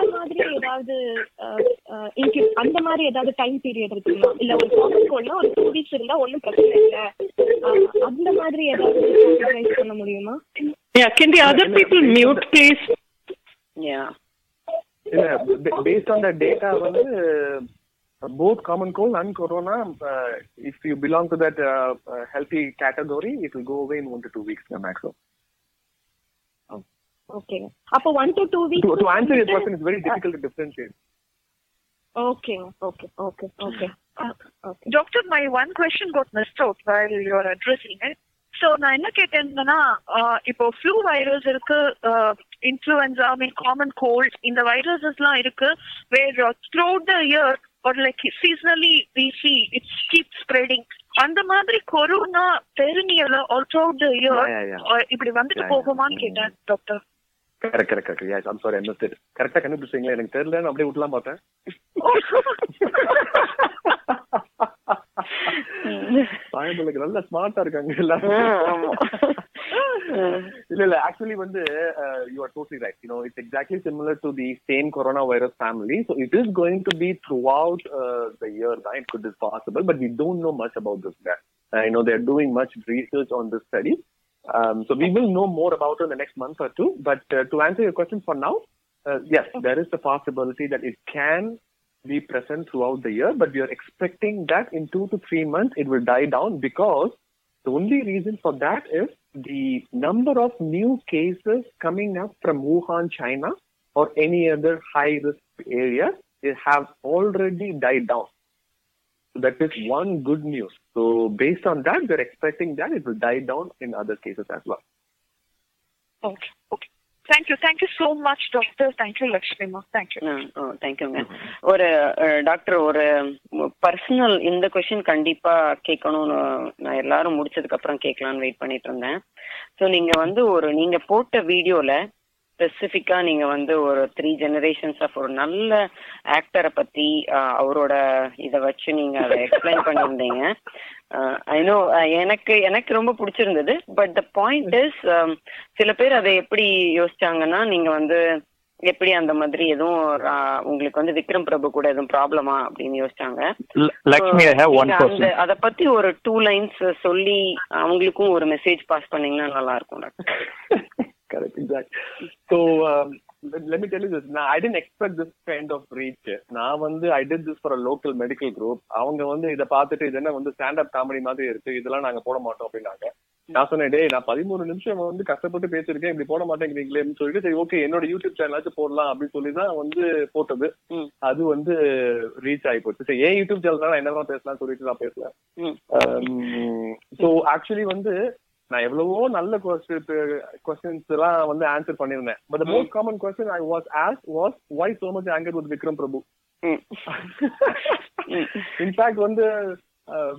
அந்த மாதிரி ஏதாவது அந்த மாதிரி ஏதாவது டைம் பீரியட் இருக்குங்களா? இல்ல ஒரு காமன் கோல்ட்னா ஒரு 2 வீக்ஸ் இருந்தா ஒன்றும் பிரச்சனை இல்லை, அந்த மாதிரி ஏதாவது பண்ண முடியுமா? Can the other people mute please? Yeah. Based on the data வந்து both common cold and corona, if you belong to that healthy category, it will go away in 1 to 2 weeks maximum. Okay, appo 1 to 2 weeks to answer your question is very difficult to differentiate. Okay. Doctor, my one question got missed out while you are addressing it. So na enna kettenna, ipo flu virus irukku, influenza, I mean common cold, in the viruses la irukku where throughout the year or like seasonally we see it keeps spreading. And the madri corona perennial all throughout the year, or இப்படி வந்துட்டு போகுமான்னு கேட்டேன் doctor. Correct. Yes, I'm sorry, I missed it. கரெக்ட்டா கண்டுபிடிச்சீங்களா? எனக்கு தெரியல, நான் அப்படியே விட்டலாம் பார்த்தேன். சாயம்பலுக்கு நல்லா ஸ்மார்ட்டா இருக்காங்க எல்லாரும். இல்ல ஆக்சுவலி வந்து you are totally right, you know, it's exactly similar to the same coronavirus family, so it is going to be throughout the year, right? It could be possible, but we don't know much about this yet. You know, they're doing much research on this study, so we will know more about it in the next month or two, but to answer your question for now, yes, there is the possibility that it can be present throughout the year, but we are expecting that in 2 to 3 months it will die down, because the only reason for that is the number of new cases coming up from Wuhan, China, or any other high risk area, they have already died down. So that is one good news. So based on that, we are expecting that it will die down in other cases as well. Okay. Thank you so much, doctor. Thank you, Lakshmi ma. Thank you. Thank you. Or doctor, ஒரு personal இந்த question கண்டிப்பா கேட்கணும், நான் எல்லாரும் முடிச்சதுக்கு அப்புறம் கேட்கலாம்னு wait பண்ணிட்டு இருந்தேன். சோ நீங்க வந்து நீங்க போட்ட வீடியோல ஸ்பெசிஃபிக்கா நீங்க வந்து ஒரு 3 generations ஆஃப் ஒரு நல்ல ஆக்டரை பத்தி அவரோட இதை வச்சு நீங்க அதை எக்ஸ்பிளைன் பண்ணியிருந்தீங்க. ஐ நோ, எனக்கு ரொம்ப பிடிச்சிருந்தது. பட் த பாயிண்ட் இஸ், சில பேர் அதை எப்படி யோசிச்சாங்கன்னா, நீங்க வந்து எப்படி அந்த மாதிரி எதுவும் உங்களுக்கு வந்து விக்ரம் பிரபு கூட எதுவும் ப்ராப்ளமா அப்படின்னு யோசிச்சாங்க. அதை பத்தி ஒரு 2 lines சொல்லி அவங்களுக்கும் ஒரு மெசேஜ் பாஸ் பண்ணீங்கன்னா நல்லா இருக்கும் doctor. Correct, exactly. So let me tell you this. Now, I didn't expect this kind of reach. I did this for a local medical group. அவங்க வந்து இதை பார்த்துட்டு இது என்ன வந்து ஸ்டாண்டப் காமெடி மாதிரி இருக்கு, இதெல்லாம் நாங்க போட மாட்டோம் அப்படின்னாங்க. நான் சொன்னேன், டே நான் 13 நிமிஷம் வந்து கஷ்டப்பட்டு பேசிருக்கேன், இப்படி போட மாட்டேங்கிறீங்களேன்னு சொல்லிட்டு, சரி ஓகே என்னோட யூடியூப் சேனலாச்சும் போடலாம் அப்படின்னு சொல்லிதான் வந்து போட்டது. அது வந்து ரீச் ஆகி போச்சு. சரி ஏன் யூடியூப் சேனல் நான் என்னதான் பேசலாம்னு சொல்லிட்டு நான் பேசுறேன். ஸோ ஆக்சுவலி வந்து நான் எவ்வளவோ நல்ல கொஸ்டின்ஸ் எல்லாம் வந்து ஆன்சர் பண்ணிருந்தேன். But the most common question I was ask was why so much anger with Vikram Prabhu. In fact வந்து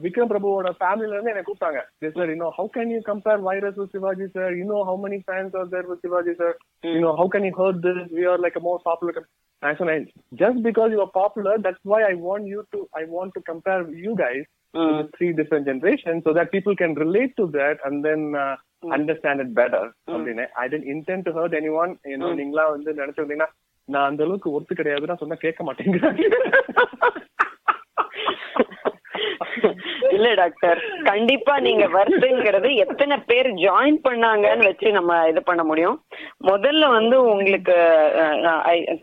விக்ரம் பிரபுவோட ஃபேமிலில இருந்து என்ன கூப்பிட்டாங்க, sir you know how can you compare virus with Sivaji sir, you know how many fans are there with Sivaji sir, you know how can you hurt this, we are like a more popular. I said, just because you are popular, that's why I want to compare you guys to the 3 different generations, so that people can relate to that and then understand it better. I didn't intend to hurt anyone, you know. Ningla vandu nadachuvina na andalukku orthu kediyadhu na sonna kekka matteenga இல்ல doctor, கண்டிப்பா நீங்க வருதுங்கிறது எத்தனை பேர் join பண்ணாங்கன்னு வச்சு நம்ம இது பண்ண முடியும். முதல்ல வந்து உங்களுக்கு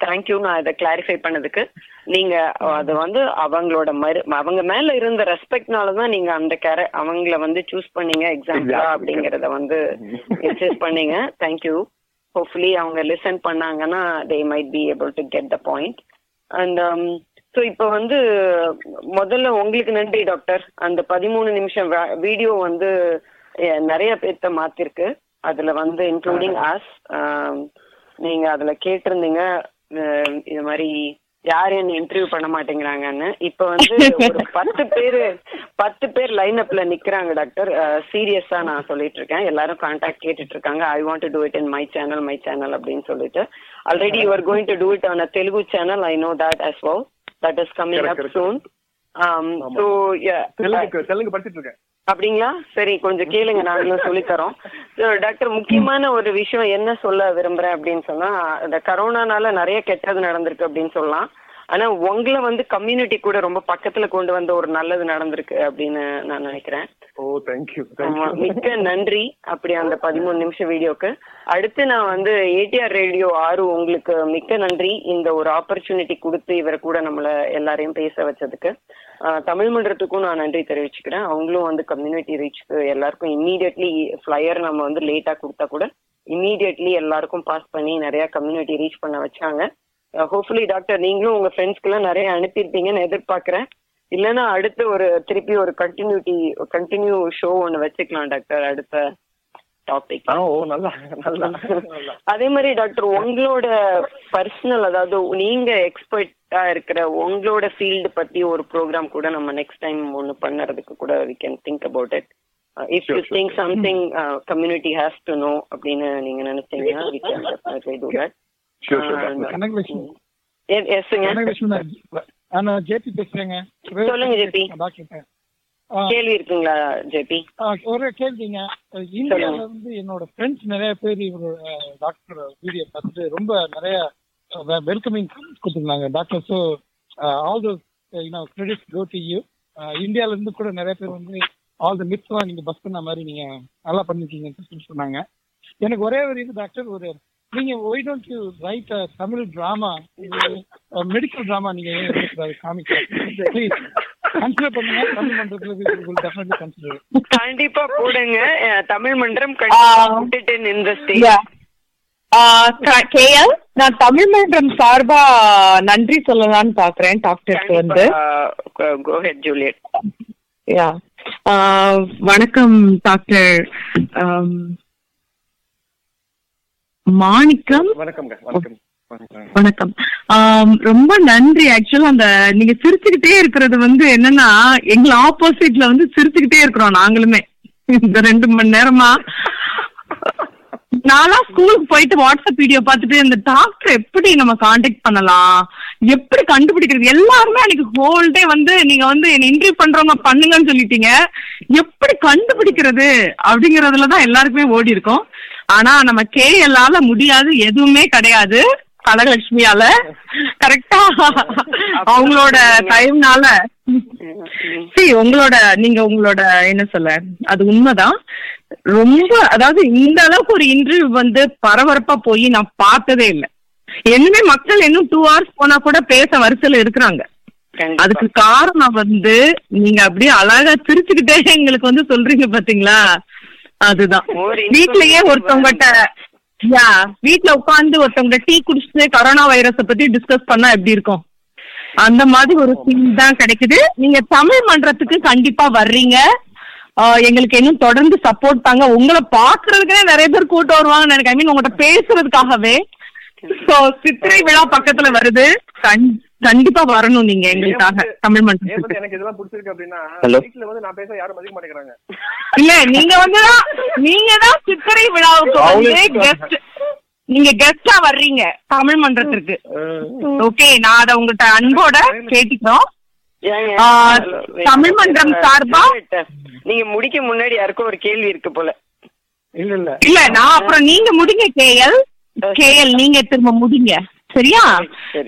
தேங்க்யூ, நான் இதை கிளாரிஃபை பண்ணதுக்கு. நீங்க அது வந்து அவங்களோட அவங்க மேல இருந்த ரெஸ்பெக்ட்னாலதான் நீங்க அவங்கள வந்து சூஸ் பண்ணீங்க எக்ஸாம்பிளா அப்படிங்கறத வந்து சூஸ் பண்ணீங்க. தேங்க்யூ. ஹோப்ஃபுல்லி அவங்க லிசன் பண்ணாங்கன்னா they might be able to get the point. And so இப்போ வந்து முதல்ல உங்களுக்கு நன்றி டாக்டர். அந்த 13 நிமிஷம் வீடியோ வந்து நிறைய பேர்த்த மாத்திருக்கு, அதுல வந்து இன்க்ளூடிங் ஆஸ். நீங்க அதுல கேட்டிருந்தீங்க இது மாதிரி யாரும் என்ன இன்டர்வியூ பண்ண மாட்டேங்கிறாங்கன்னு. இப்ப வந்து ஒரு 10 பேர் லைன் அப்ல நிக்கிறாங்க டாக்டர். சீரியஸா நான் சொல்லிட்டு இருக்கேன், எல்லாரும் கான்டாக்ட் கேட்டுட்டு இருக்காங்க. I want to do it in my channel அப்படின்னு சொல்லிட்டு. Already you are going to do it on a Telugu channel. I know that as well, that is coming up soon. So yeah, Telugu படிச்சிட்டு இருக்கேன். அப்படிங்களா? சரி, கொஞ்சம் கேளுங்க, நாங்களும் சொல்லித்தரோம். டாக்டர், முக்கியமான ஒரு விஷயம் என்ன சொல்ல விரும்புறேன் அப்படின்னு சொன்னா, இந்த கரோனானால நிறைய கெட்டது நடந்திருக்கு அப்படின்னு சொல்லலாம். ஆனா உங்களை வந்து கம்யூனிட்டி கூட ரொம்ப பக்கத்துல கொண்டு வந்து ஒரு நல்லது நடந்திருக்கு அப்படின்னு நான் நினைக்கிறேன். Oh, thank you. மிக்க நன்றி. அப்படி அந்த 13 நிமிஷம் வீடியோக்கு அடுத்து நான் வந்து ஏடிஆர் ரேடியோ 6 உங்களுக்கு மிக்க நன்றி, இந்த ஒரு ஆப்பர்ச்சுனிட்டி கொடுத்து இவரை கூட நம்மள எல்லாரையும் பேச வச்சதுக்கு. தமிழ் மன்றத்துக்கும் நான் நன்றி தெரிவிச்சுக்கிறேன். அவங்களும் வந்து கம்யூனிட்டி ரீச்சுக்கு எல்லாருக்கும் இம்மீடியட்லி ஃபிளையர் நம்ம வந்து லேட்டா கொடுத்தா கூட இம்மீடியட்லி எல்லாருக்கும் பாஸ் பண்ணி நிறைய கம்யூனிட்டி ரீச் பண்ண வச்சாங்க. ஹோப்ஃபுல்லி டாக்டர் நீங்களும் உங்க ஃப்ரெண்ட்ஸ்க்குலாம் நிறைய அனுப்பியிருப்பீங்கன்னு எதிர்பார்க்கிறேன். இல்லைன்னா அடுத்து ஒரு திருப்பி ஒரு கண்டினியூ ஷோ ஒன்று வச்சுக்கலாம் டாக்டர் அடுத்த டாபிக். அதே மாதிரி டாக்டர் உங்களோட பர்சனல், அதாவது நீங்க எக்ஸ்பர்ட்டா இருக்கிற உங்களோட ஃபீல்டு பத்தி ஒரு ப்ரோக்ராம் கூட நம்ம நெக்ஸ்ட் டைம் ஒன்று பண்ணுறதுக்கு கூட we can think about it. If you think something community has to know அப்படின்னு நீங்க நினைச்சீங்கன்னா we can definitely do that. ஒரே கேள்விங்க. இந்தியால வந்து என்னோட ஃப்ரெண்ட்ஸ் நிறைய பேர் இவரோட டாக்டர் வீடியோ பார்த்துட்டு ரொம்ப நிறைய வெல்கமிங் கொடுத்துருந்தாங்க doctor. So all the credits go to you. இந்தியால இருந்து கூட நிறைய பேர் வந்து ஆல் தி மித்ஸ் நீங்க பஸ் பண்ண மாதிரி நீங்க நல்லா பண்ணிருக்கீங்கன்னு சொன்னாங்க. எனக்கு ஒரே ஒரு இது டாக்டர், ஒரு நீங்க why don't you write a Tamil drama, a medical drama நீங்க காமிக்க ப்ளீஸ் கன்சிடர் பண்ணுங்க. தமிழ் மன்றத்துல டெஃபினெட்லி கன்சிடர் கண்டிப்பா போடுங்க. தமிழ் மன்றம் கண்டிப்பா இன் தி ஸ்டேட். கேஎல், நான் தமிழ் மன்றம் சார்பா நன்றி சொல்லலாம்னு பாக்குறேன் டாக்டருக்கு வந்து. கோ ஹெட் ஜூலியட். யா, வணக்கம் டாக்டர் மாணிக்கம். வணக்கம். ரொம்ப நன்றி. ஆக்சுவலா அந்த நீங்க சிரிச்சுக்கிட்டே இருக்கிறது வந்து என்னன்னா, எங்களை ஆப்போசிட்ல வந்து சிரிச்சுக்கிட்டே இருக்கிறோம் நாங்களுமே இந்த 2 மணி நேரமா. நானா ஸ்கூலுக்கு போயிட்டு வாட்ஸ்அப் வீடியோ பார்த்துட்டு இந்த டாக்டர் எப்படி நம்ம கான்டாக்ட் பண்ணலாம், எப்படி கண்டுபிடிக்கிறது, எல்லாருமே எனக்கு ஹோல் டே வந்து நீங்க வந்து என்ன இன்டர்வியூ பண்றவங்க பண்ணுங்கன்னு சொல்லிட்டீங்க. எப்படி கண்டுபிடிக்கிறது அப்படிங்கறதுலதான் எல்லாருக்குமே ஓடி இருக்கும். ஆனா நம்ம கேஎல்லால முடியாது, எதுவுமே கிடையாது கனகலட்சுமியால. கரெக்டா அவங்களோட டைம்னால உங்களோட நீங்க உங்களோட என்ன சொல்ல, அது உண்மைதான் ரொம்ப. அதாவது இந்த அளவுக்கு ஒரு இன்டர்வியூ வந்து பரபரப்பா போய் நான் பார்த்ததே இல்லை. என்னமே மக்கள் இன்னும் 2 hours போனா கூட பேச வரிசையில இருக்கிறாங்க. அதுக்கு காரணம் வந்து நீங்க அப்படியே அழகா சிரிச்சுக்கிட்டே எங்களுக்கு வந்து சொல்றீங்க பாத்தீங்களா. அதுதான் வீட்லயே வீட்டுல உட்காந்து ஒருத்தவங்க டீ குடிச்சுட்டு கொரோனா வைரஸ பத்தி டிஸ்கஸ் பண்ணா எப்படி இருக்கும், அந்த மாதிரி ஒரு ஃபீல் தான் கிடைக்குது. நீங்க தமிழ் மன்றத்துக்கு கண்டிப்பா வர்றீங்க, எங்களுக்கு இன்னும் தொடர்ந்து சப்போர்ட் தாங்க. உங்களை பாக்குறதுக்குன்னே நிறைய பேர் கூட்டம் வருவாங்க நினைக்கிறேன், ஐ மீன் உங்கள்கிட்ட பேசுறதுக்காகவே. சோ சித்திரை விழா பக்கத்துல வருது, கண்டிப்பா வரணும் நீங்க எங்களுக்காக தமிழ் மன்றத்துக்கு. எனக்கு இதெல்லாம் பிடிச்சிருக்கு அப்படின்னா வீட்ல வந்து நான் பேச யாரும் மதிக்க மாட்டேங்கறாங்க. இல்ல நீங்க வந்து நீங்கதான் சித்திரை விழாவுக்கு வந்து கெஸ்ட், நீங்க கெஸ்டா வர்றீங்க தமிழ் மன்றத்துக்கு. ஓகே, நான் அத உங்கள்கிட்ட அன்போட கேட்டுக்கிறோம். தமிழ் மன்றம் சார்பா நீங்க முடிக்க முன்னாடி யாருக்கும் ஒரு கேள்வி இருக்கு போல. இல்ல இல்ல இல்ல நான் அப்புறம் நீங்க முடிங்க கேஎல் நீங்க திரும்ப முடிங்க. சரியா?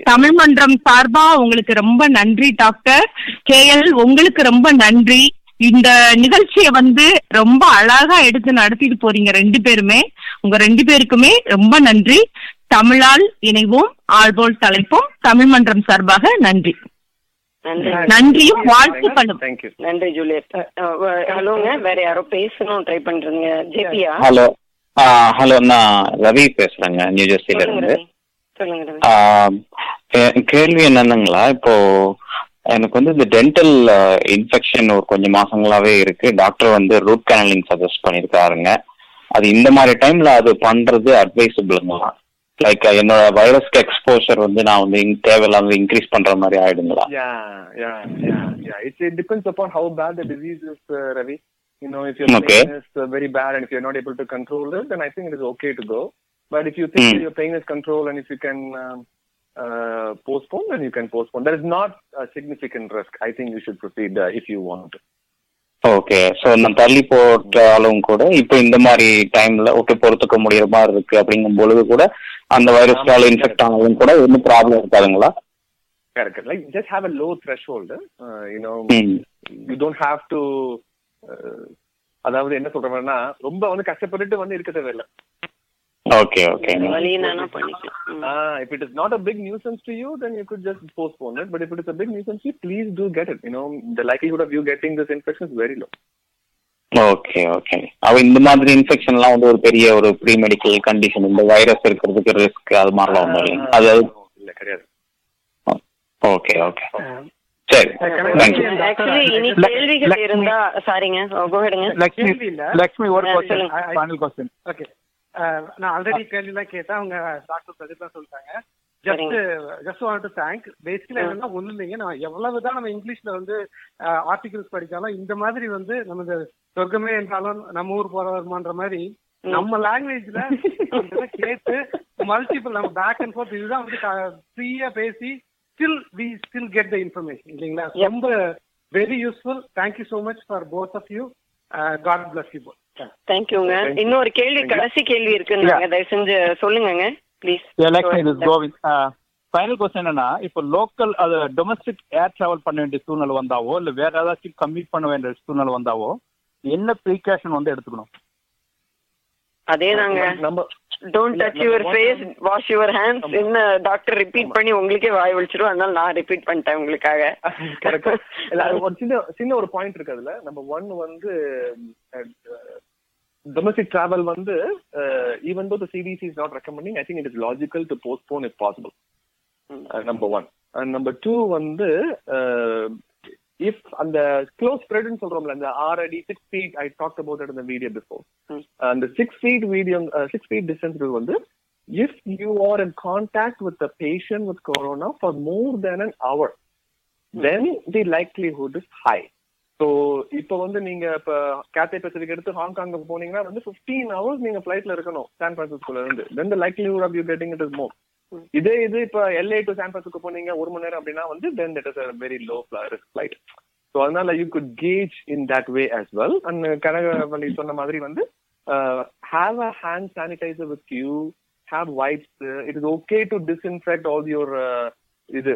தமிழ் மன்றம் சார்பா உங்களுக்கு ரொம்ப நன்றி டாக்டர். கேஎல் உங்களுக்கு ரொம்ப நன்றி. இந்த நிகழ்ச்சியை வந்து ரொம்ப அழகா எடுத்து நடத்திட்டு போறீங்க 2 பேருமே. உங்க 2 பேருக்குமே ரொம்ப நன்றி. தமிழால் இணைவோம் ஆள்போல் தலைப்போம் தமிழ் மன்றம் சார்பாக நன்றி. நன்றியும் வாழ்த்துக்களும். நன்றி ஜூலியட். ஹலோங்க, வேற யாரோ பேசணும் ட்ரை பண்றீங்க. ஜேபியா? ஹலோ ஹலோ, நான் ரவி பேசுறேங்க நியூ ஜெர்சில இருந்து. கேள்வி என்னன்னுங்களா, இப்போ எனக்கு வந்து இந்த டென்டல் இன்ஃபெக்ஷன் ஒரு கொஞ்சம் மாசங்களாவே இருக்கு. டாக்டர் வந்து ரூட் கேனலிங் சஜஸ்ட் பண்ணிருக்காருங்க. அது இந்த மாதிரி டைம்ல அது பண்றது அட்வைசபிளுங்களா? லைக் என்னோட வைரஸ்க்கு எக்ஸ்போஷர் வந்து நான் வந்து தேவையில்லாம இன்க்ரீஸ் பண்ற மாதிரி ஆயிடுங்களா? It depends upon how bad the disease is, Ravi. You know, if your pain is very bad and if you're not able to control it, then I think it is okay to go. But if you think your pain is controlled and if you can postpone, then you can postpone. There is not a significant risk. I think you should proceed if you want. Okay, so நான் தள்ளி போட்டாலும் கூட இப்போ இந்த மாதிரி டைம்ல okay பொறுத்துக்க முடியற மாதிரி இருக்கு அப்படிங்கும் பொழுது கூட அந்த வைரஸ்னால இன்ஃபெக்ட் ஆனாலும் கூட ஒன்றும் ப்ராப்ளம் இருக்காதுங்களா? Correct. Like just have a low threshold, you know, you don't have to, அதாவது என்ன சொல்றேன்னா ரொம்ப வந்து கஷ்டப்பட்டுட்டு வந்து இருக்க தேவையில்லை. Okay, okay. If it is not a big nuisance to you, then you could just postpone it. But if it is a big nuisance to you, please do get it. You know, the likelihood of you getting this infection is very low. Okay, okay. அவ இந்த மாதிரி இன்ஃபெக்ஷன்லாம் வந்து ஒரு பெரிய ஒரு pre medical condition, இந்த virus இருக்கிறதுக்கு ரிஸ்க் அது மாதிரிலாம் ஒன்றும் அது இல்லை, கிடையாது. ஓகே, ஓகே, சரி, தேங்க் யூ. ஆக்சுவலி இனி கேள்விகள் இருந்தா சாரிங்க, கோ ஹெட்ங்க. லக்ஷ்மி ஒரு क्वेश्चन, ஃபைனல் क्वेश्चन. ஓகே, நான் ஆல்ரெடி கேள்விலாம் கேட்டேன், அவங்க டாக்டர் பிரதீப்லாம் சொல்லிட்டாங்க. Just want to thank. Basically என்னன்னா ஒன்றும் இல்லைங்க, நான் எவ்வளவுதான் நம்ம இங்கிலீஷ்ல வந்து ஆர்டிகல்ஸ் படித்தாலும் இந்த மாதிரி வந்து நம்ம இந்த சொர்க்கமே என்றாலும் நம்ம ஊர் போறவருமான்ற மாதிரி நம்ம லாங்குவேஜ்ல கேட்டு மல்டிபிள் நம்ம பேக் அண்ட் ஃபோர்த் இதுதான் வந்து ஃப்ரீயா பேசி ஸ்டில் கெட் த இன்ஃபர்மேஷன் இல்லைங்களா? ரொம்ப very useful. Thank you so much for both of you. God bless you both. தேங்க்யூங்க. இன்னொரு கேள்வி, கடைசி கேள்வி இருக்குங்க, தயவு செஞ்சு சொல்லுங்க ப்ளீஸ். ஃபைனல் க்வெஸ்சன் என்னன்னா, இப்போ லோக்கல் அது டொமஸ்டிக் ஏர் டிராவல் பண்ண வேண்டிய சூழ்நிலை வந்தாவோ இல்ல வேற ஏதாச்சும் கம்மிட் பண்ண வேண்டிய சூழ்நிலை வந்தாவோ என்ன ப்ரீகாஷன் வந்து எடுத்துக்கணும்? அதே தாங்க, don't touch your face, wash your hands. என்ன டாக்டர் ரிப்பீட் பண்ணி உங்களுக்கே வாய் வலிச்சிடும், அதனால நான் ரிப்பீட் பண்ணிட்டேன் உங்களுக்காக. சின்ன ஒரு பாயிண்ட் இருக்கு அதுல. நம்ம ஒன் வந்து domestic travel vandu even though the CDC is not recommending, I think it is logical to postpone if possible, number 1. And number 2 vandu if and the close spread nu solromla and the 6 feet, I talked about it in the video before, and the 6 feet video 6 feet distance vandu if you are in contact with the patient with corona for more than an hour, then the likelihood is high. So இப்போ வந்து நீங்க இப்போ Cathay Pacific எடுத்து ஹாங்காங்கு போனீங்கன்னா வந்து 15 hours நீங்க ஃபிளைட்ல இருக்கணும் San பிரான்சிஸ்கோல இருந்து. Then the likelihood of you getting it is more. இதே இது இப்போ LA டு சான் பிரான்சிஸ்கோ போனீங்க 1 மணி நேரம் அப்படின்னா வந்து then it is a very low risk flight. So அதனால you could gauge in that way as well. And கனகவழி சொன்ன மாதிரி வந்து have a hand sanitiser with you, have wipes. It is okay to disinfect all your இது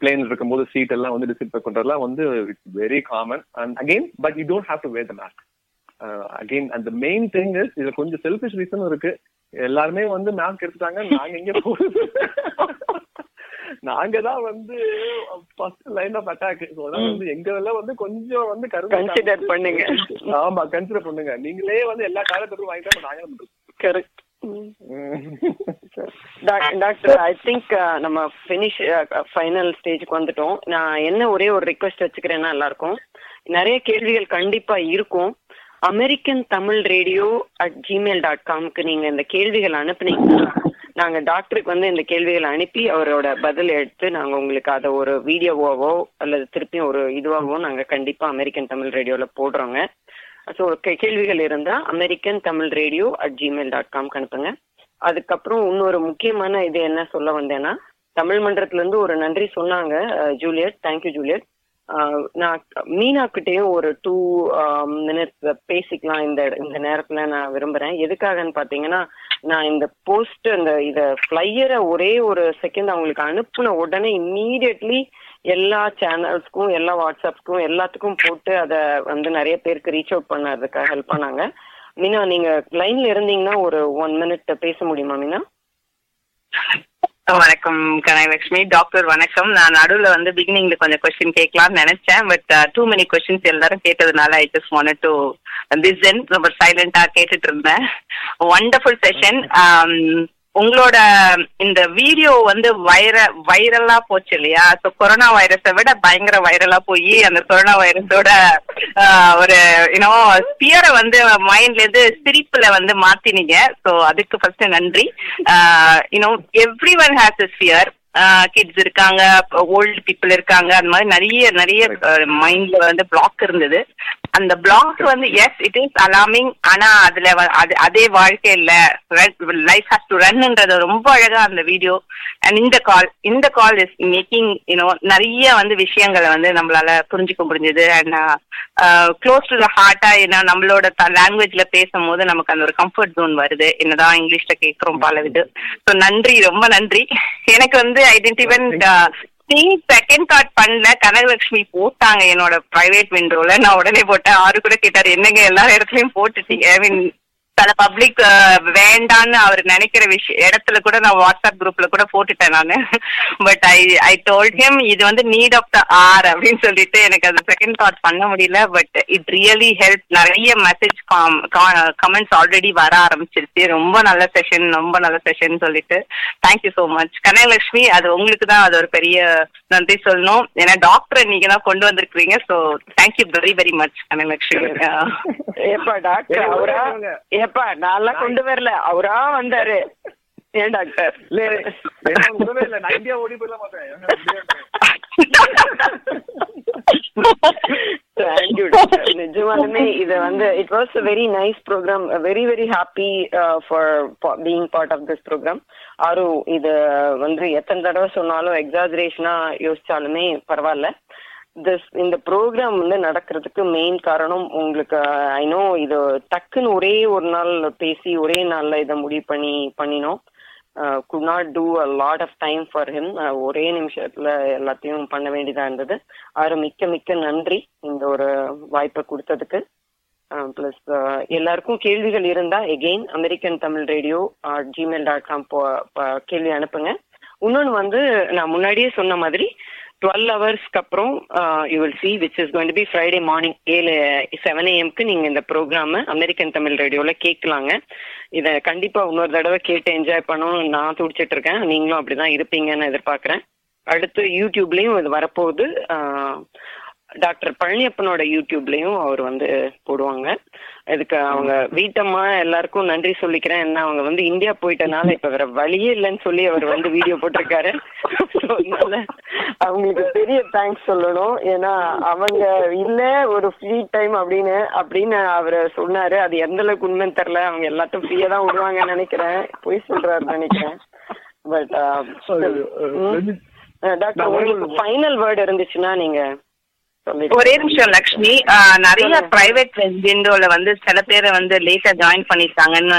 பிளேன்ல இருக்கும்போது seat எல்லாம் வந்து டிஸ்இன்ஃபெக்ட் பண்றதெல்லாம் வந்து it's very common. And again but you don't have to wear the mask again. And the main thing is, இதுல கொஞ்சம் selfish reason இருக்கு. எல்லாருமே வந்து மாஸ்க் எடுத்துட்டாங்க, நாங்க எங்க போறது, நாங்க தான் வந்து ஃபர்ஸ்ட் லைன் ஆஃப் அட்டாக். வந்து எங்கெல்லாம் வந்து கொஞ்சம் வந்து கன்சிடர் பண்ணுங்க. ஆமா, கன்சிடர் பண்ணுங்க. நீங்களே வந்து எல்லா காலத்துக்கும் வாங்கிட்டா நாங்க கரெக்ட். டாக்டர், ஐ திங்க் நம்ம ஃபினிஷ் ஃபைனல் ஸ்டேஜுக்கு வந்துட்டோம். நான் என்ன ஒரே ஒரு ரிக்வெஸ்ட் வச்சுக்கிறேன்னா, எல்லாருக்கும் நிறைய கேள்விகள் கண்டிப்பா இருக்கும். அமெரிக்கன் தமிழ் ரேடியோ @gmail.com நீங்க இந்த கேள்விகள் அனுப்புனீங்கன்னா நாங்க டாக்டருக்கு வந்து இந்த கேள்விகளை அனுப்பி அவரோட பதில் எடுத்து நாங்க உங்களுக்கு அதை ஒரு வீடியோவாவோ அல்லது திருப்பியும் ஒரு இதுவாகவோ நாங்க கண்டிப்பா அமெரிக்கன் தமிழ் ரேடியோல போடுறோங்க. ஸோ கேள்விகள் இருந்தால் americantamilradio@gmail.com அனுப்புங்க. அதுக்கப்புறம் இன்னொரு முக்கியமான இது என்ன சொல்ல வந்தேன்னா, தமிழ் மன்றத்துலேருந்து ஒரு நன்றி சொன்னாங்க ஜூலியட். Thank you Juliet. நான் மீனாக்கிட்டேயும் ஒரு 2 minutes பேசிக்கலாம் இந்த நேரத்தில் நான் விரும்புகிறேன். எதுக்காகன்னு பார்த்தீங்கன்னா, நான் இந்த போஸ்ட் இந்த இதை ஃப்ளையரை ஒரே ஒரு செகண்ட் அவங்களுக்கு அனுப்புன உடனே இம்மீடியட்லி எல்லா சேனல்ஸ்க்கும் எல்லா வாட்ஸ்அப்ஸ்க்கும் எல்லாத்துக்கும் போட்டு அதை வந்து நிறைய பேருக்கு ரீச் அவுட் பண்ணதுக்காக ஹெல்ப் பண்ணாங்க. மீனா, நீங்க லைன்ல இருந்தீங்கன்னா ஒரு 1 minute பேச முடியுமா மீனா? வணக்கம் கனகலட்சுமி. டாக்டர் வணக்கம். நான் நடுவுல வந்து பிகினிங்ல கொஞ்சம் கொஸ்டின் கேட்கலாம்னு நினைச்சேன், பட் டூ மெனி கொஸ்டின்ஸ் எல்லாரும் கேட்டதுனால I just wanted to listen. ரொம்ப சைலண்டா கேட்டுட்டு இருந்தேன். Wonderful session. உங்களோட இந்த வீடியோ வந்து வைரலா போச்சு இல்லையா? சோ கொரோனா வைரஸை விட பயங்கர வைரலா போய் அந்த கொரோனா வைரஸோட ஒரு யூனோ ஸ்பியரை வந்து மைண்ட்ல இருந்து சிரிப்புல வந்து மாத்தினீங்க. சோ அதுக்கு ஃபர்ஸ்ட் நன்றி. You know every one has a fear. Kids இருக்காங்க, ஓல்டு பீப்புள் இருக்காங்க, அந்த மாதிரி நிறைய நிறைய மைண்ட்ல வந்து பிளாக் இருந்தது. அந்த பிளாக் வந்து எஸ் இட் இஸ் அலாமிங், ஆனா அதுல அதே வாழ்க்கை இல்ல, லைஃப் ஹாஸ் டு ரன்ன்றது ரொம்ப அழகா அந்த வீடியோ அண்ட் இந்த கால் இஸ் மேக்கிங் யூனோ நிறைய வந்து விஷயங்களை வந்து நம்மளால புரிஞ்சுக்க முடிஞ்சது. அண்ட் க்ளோஸ் டு த ஹார்ட்டா, ஏன்னா நம்மளோட லாங்குவேஜ்ல பேசும் போது நமக்கு அந்த ஒரு கம்ஃபர்ட் ஜோன் வருது. என்னதான் இங்கிலீஷ்ல கேட்கிறோம் பல இது. ஸோ நன்றி, ரொம்ப நன்றி. எனக்கு வந்து ஐடென்டிவன் செகண்ட் கார்ட் பண்ணல, கனகலட்சுமி போட்டாங்க என்னோட பிரைவேட் விண்டோல. நான் உடனே போட்டேன். ஆறு கூட கேட்டாரு என்னங்க எல்லா இடத்துலயும் போட்டுட்டீங்க, ஐ மீன் பல பப்ளிக் வேண்டான்னு அவர் நினைக்கிற விஷயம் இடத்துல கூட நான் வாட்ஸ்அப் குரூப்ல கூட போட்டுட்டேன் நானு. பட் ஐ டோல்ட் ஹிம் இது வந்து நீட் ஆஃப் த ஆர் அப்படின்னு சொல்லிட்டு எனக்கு அது செகண்ட் தாட் பண்ண முடியல. But it really help. நிறைய மெசேஜ் கமெண்ட்ஸ் ஆல்ரெடி வர ஆரம்பிச்சிருச்சு. ரொம்ப நல்ல செஷன் சொல்லிட்டு தேங்க்யூ ஸோ மச் கனகலட்சுமி. அது உங்களுக்கு தான் அது ஒரு பெரிய நன்றி சொல்லணும், ஏன்னா டாக்டர் நீங்க தான் கொண்டு வந்திருக்கீங்க. So thank you very very much Kanagalakshmi. நான்லாம் கொண்டு வரல, அவரா வந்தாரு. ஏன் டாக்டர் ஓடி போயிடலாம் நிஜமாலுமே இது வந்து it was a very nice program. Very very happy for being part of this programme. ஆரும் இது வந்து எத்தனை தடவை சொன்னாலும் எக்ஸாஜரேஷனா யோசிச்சாலுமே பரவாயில்ல. இந்த ப்ரோக்ராம் வந்து நடக்கிறதுக்கு மெயின் காரணம் உங்களுக்கு ஐ நோ இது டக்குன்னு ஒரே ஒரு நாள் பேசி ஒரே நாள்ல இதை முடிவு பண்ணினோம். could not do a lot of time for him. ஒரே நிமிஷத்துல எல்லாத்தையும் பண்ண வேண்டியதா இருந்தது. ஆரும் மிக்க மிக்க நன்றி இந்த ஒரு வாய்ப்பை கொடுத்ததுக்கு. பிளஸ் எல்லாருக்கும் கேள்விகள் இருந்தா again American Tamil radio gmail.com கேள்வி அனுப்புங்க. இன்னொன்னு வந்து நான் முன்னாடியே சொன்ன மாதிரி 12 ஹவர்ஸ்க்கு அப்புறம் you will see which is going to be Friday morning 7 AM நீங்க இந்த ப்ரோக்ராம் அமெரிக்கன் தமிழ் ரேடியோல கேட்கலாங்க. இதை கண்டிப்பா இன்னொரு தடவை கேட்டு என்ஜாய் பண்ணணும்னு நான் துடிச்சிட்டு இருக்கேன். நீங்களும் அப்படிதான் இருப்பீங்கன்னு எதிர்பார்க்கிறேன். அடுத்து யூடியூப்லயும் இது வரப்போகுது. டாக்டர் பழனியப்பனோட யூடியூப்லயும் அவர் வந்து போடுவாங்க. இதுக்கு அவங்க வீட்டம்மா எல்லாருக்கும் நன்றி சொல்லிக்கிறேன். என்ன அவங்க வந்து இந்தியா போயிட்டனால இப்ப வேற வழியே இல்லைன்னு சொல்லி அவர் வந்து வீடியோ போட்டிருக்காரு. அவங்களுக்கு பெரிய தேங்க்ஸ் சொல்லணும். ஏன்னா அவங்க இல்ல ஒரு ஃப்ரீ டைம் அப்படின்னு அவரு சொன்னாரு. அது எந்த அளவுக்கு உண்மைன்னு தெரியல. அவங்க எல்லாத்தையும் ஃப்ரீயா தான் விடுவாங்கன்னு நினைக்கிறேன். போய் சொல்றாரு நினைக்கிறேன். பட் டாக்டர் உங்களுக்கு ஃபைனல் வேர்டு இருந்துச்சுன்னா நீங்க. ஒரே நிமிஷம் லக்ஷ்மி. நிறைய பிரைவேட் விண்டோல வந்து சில பேரை வந்து லேட்டா ஜாயின் பண்ணிருக்காங்கன்னு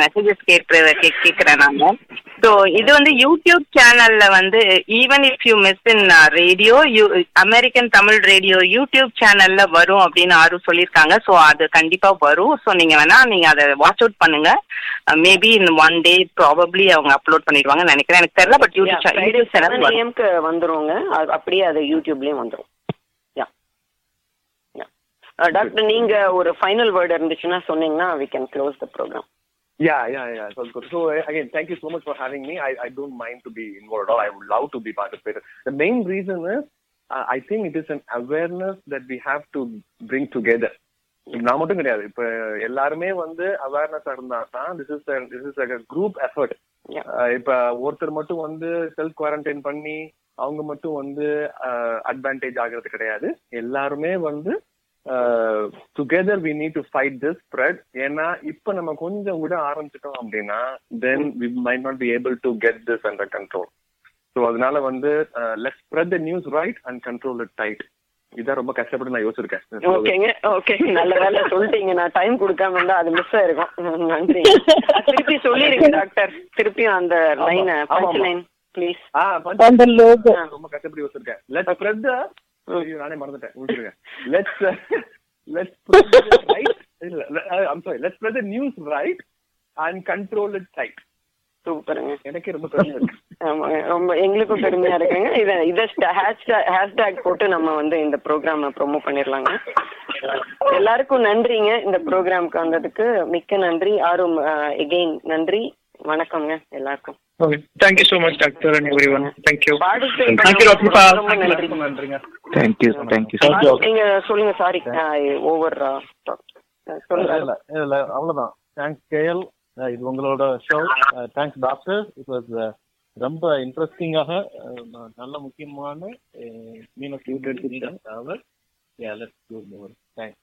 மெசேஜஸ் கேட்கிறேன் நாங்க. ஸோ இது வந்து யூடியூப் சேனல்ல வந்து even if you miss in radio American Tamil radio YouTube சேனல்ல வரும் அப்படின்னு யாரும் சொல்லியிருக்காங்க. ஸோ அது கண்டிப்பா வரும். ஸோ நீங்க வேணா அதை வாட்ச் அவுட் பண்ணுங்க. Maybe in one day probably அவங்க அப்லோட் பண்ணிடுவாங்க நினைக்கிறேன். எனக்கு தெரியல. பட் யூடியூப் சேனல் வந்துருவாங்க. அப்படியே அது யூடியூப்லயும் வந்துடும். டாக்டர் நீங்க ஒரு ஃபைனல் வேர்ட் இருந்துச்சுன்னா சொன்னீங்கன்னா we can close the program. Yeah, so good. So again, thank you so much for having me. I don't mind to be involved at all. I would love to be participated. The main reason is I think it is an awareness that we have to bring together. நான் மட்டும் கிடையாது, இப்ப எல்லாருமே வந்து awareness இருந்தாதான் this is like a group effort. இப்ப ஒருத்தர் மட்டும் வந்து செல்ஃப் குவாரண்டைன் பண்ணி அவங்க மட்டும் வந்து அட்வான்டேஜ் ஆகிறது கிடையாது. எல்லாருமே வந்து together we need to fight this spread. ஏன்னா இப்ப நம்ம கொஞ்சம் கூட ஆரம்பிச்சிட்டோம் அப்படின்னா then we might not be able to get this under control. So அதனால வந்து let's spread the news right and control it tight. இத ரொம்ப கஷ்டப்பட்டு நான் யோசிச்சிருக்கேன். ஓகேங்க நல்ல வேளை சொல்லிட்டீங்க. நான் டைம் கொடுக்காம இருந்தா அது மிஸ் ஆயிருக்கும். நன்றி. திருப்பி சொல்லிருங்க டாக்டர். திருப்பி அந்த லைன் பஞ்ச் லைன் ப்ளீஸ். அந்த லோகோ ரொம்ப கஷ்டப்பட்டு யோசிச்சிருக்கேன். let's spread the நானே மறந்துட்டேன். let's put it right. I'm sorry, let's put the news right and control it tight. சூப்பருங்க. எனக்கு ரொம்ப பெருமையா இருக்கு. ரொம்ப எங்களுக்கும் பெருமையா இருக்குங்க. இதை ஹேஷ்டேக் போட்டு நம்ம வந்து இந்த ப்ரோக்ராம் ப்ரொமோட் பண்ணிடலாங்க. எல்லாருக்கும் நன்றிங்க இந்த ப்ரோக்ராமுக்கு வந்ததுக்கு. மிக்க நன்றி ஆரும். எகெயின் நன்றி. வணக்கம்ங்க எல்லாருக்கும். Okay. Thank you so much, Doctor and everyone. Thank you. Thank you, Dr. Pa. Thank you. Thank you. நீங்க சொல்லுங்க. சாரி, ஓவர் சொல்லுங்க. இல்ல, அவ்வளவுதான். தேங்க்ஸ் கேஎல், இது உங்களோட show. Thanks doctor. It was ரொம்ப இன்ட்ரெஸ்டிங்காக நல்ல முக்கியமான மீனா கியூட் எடுத்துக்கிட்டேன். அவர் கேலர் கியூட் ஓவர். Thanks.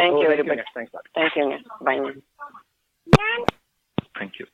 Thank you very much. Thank you. Bye. Thank you.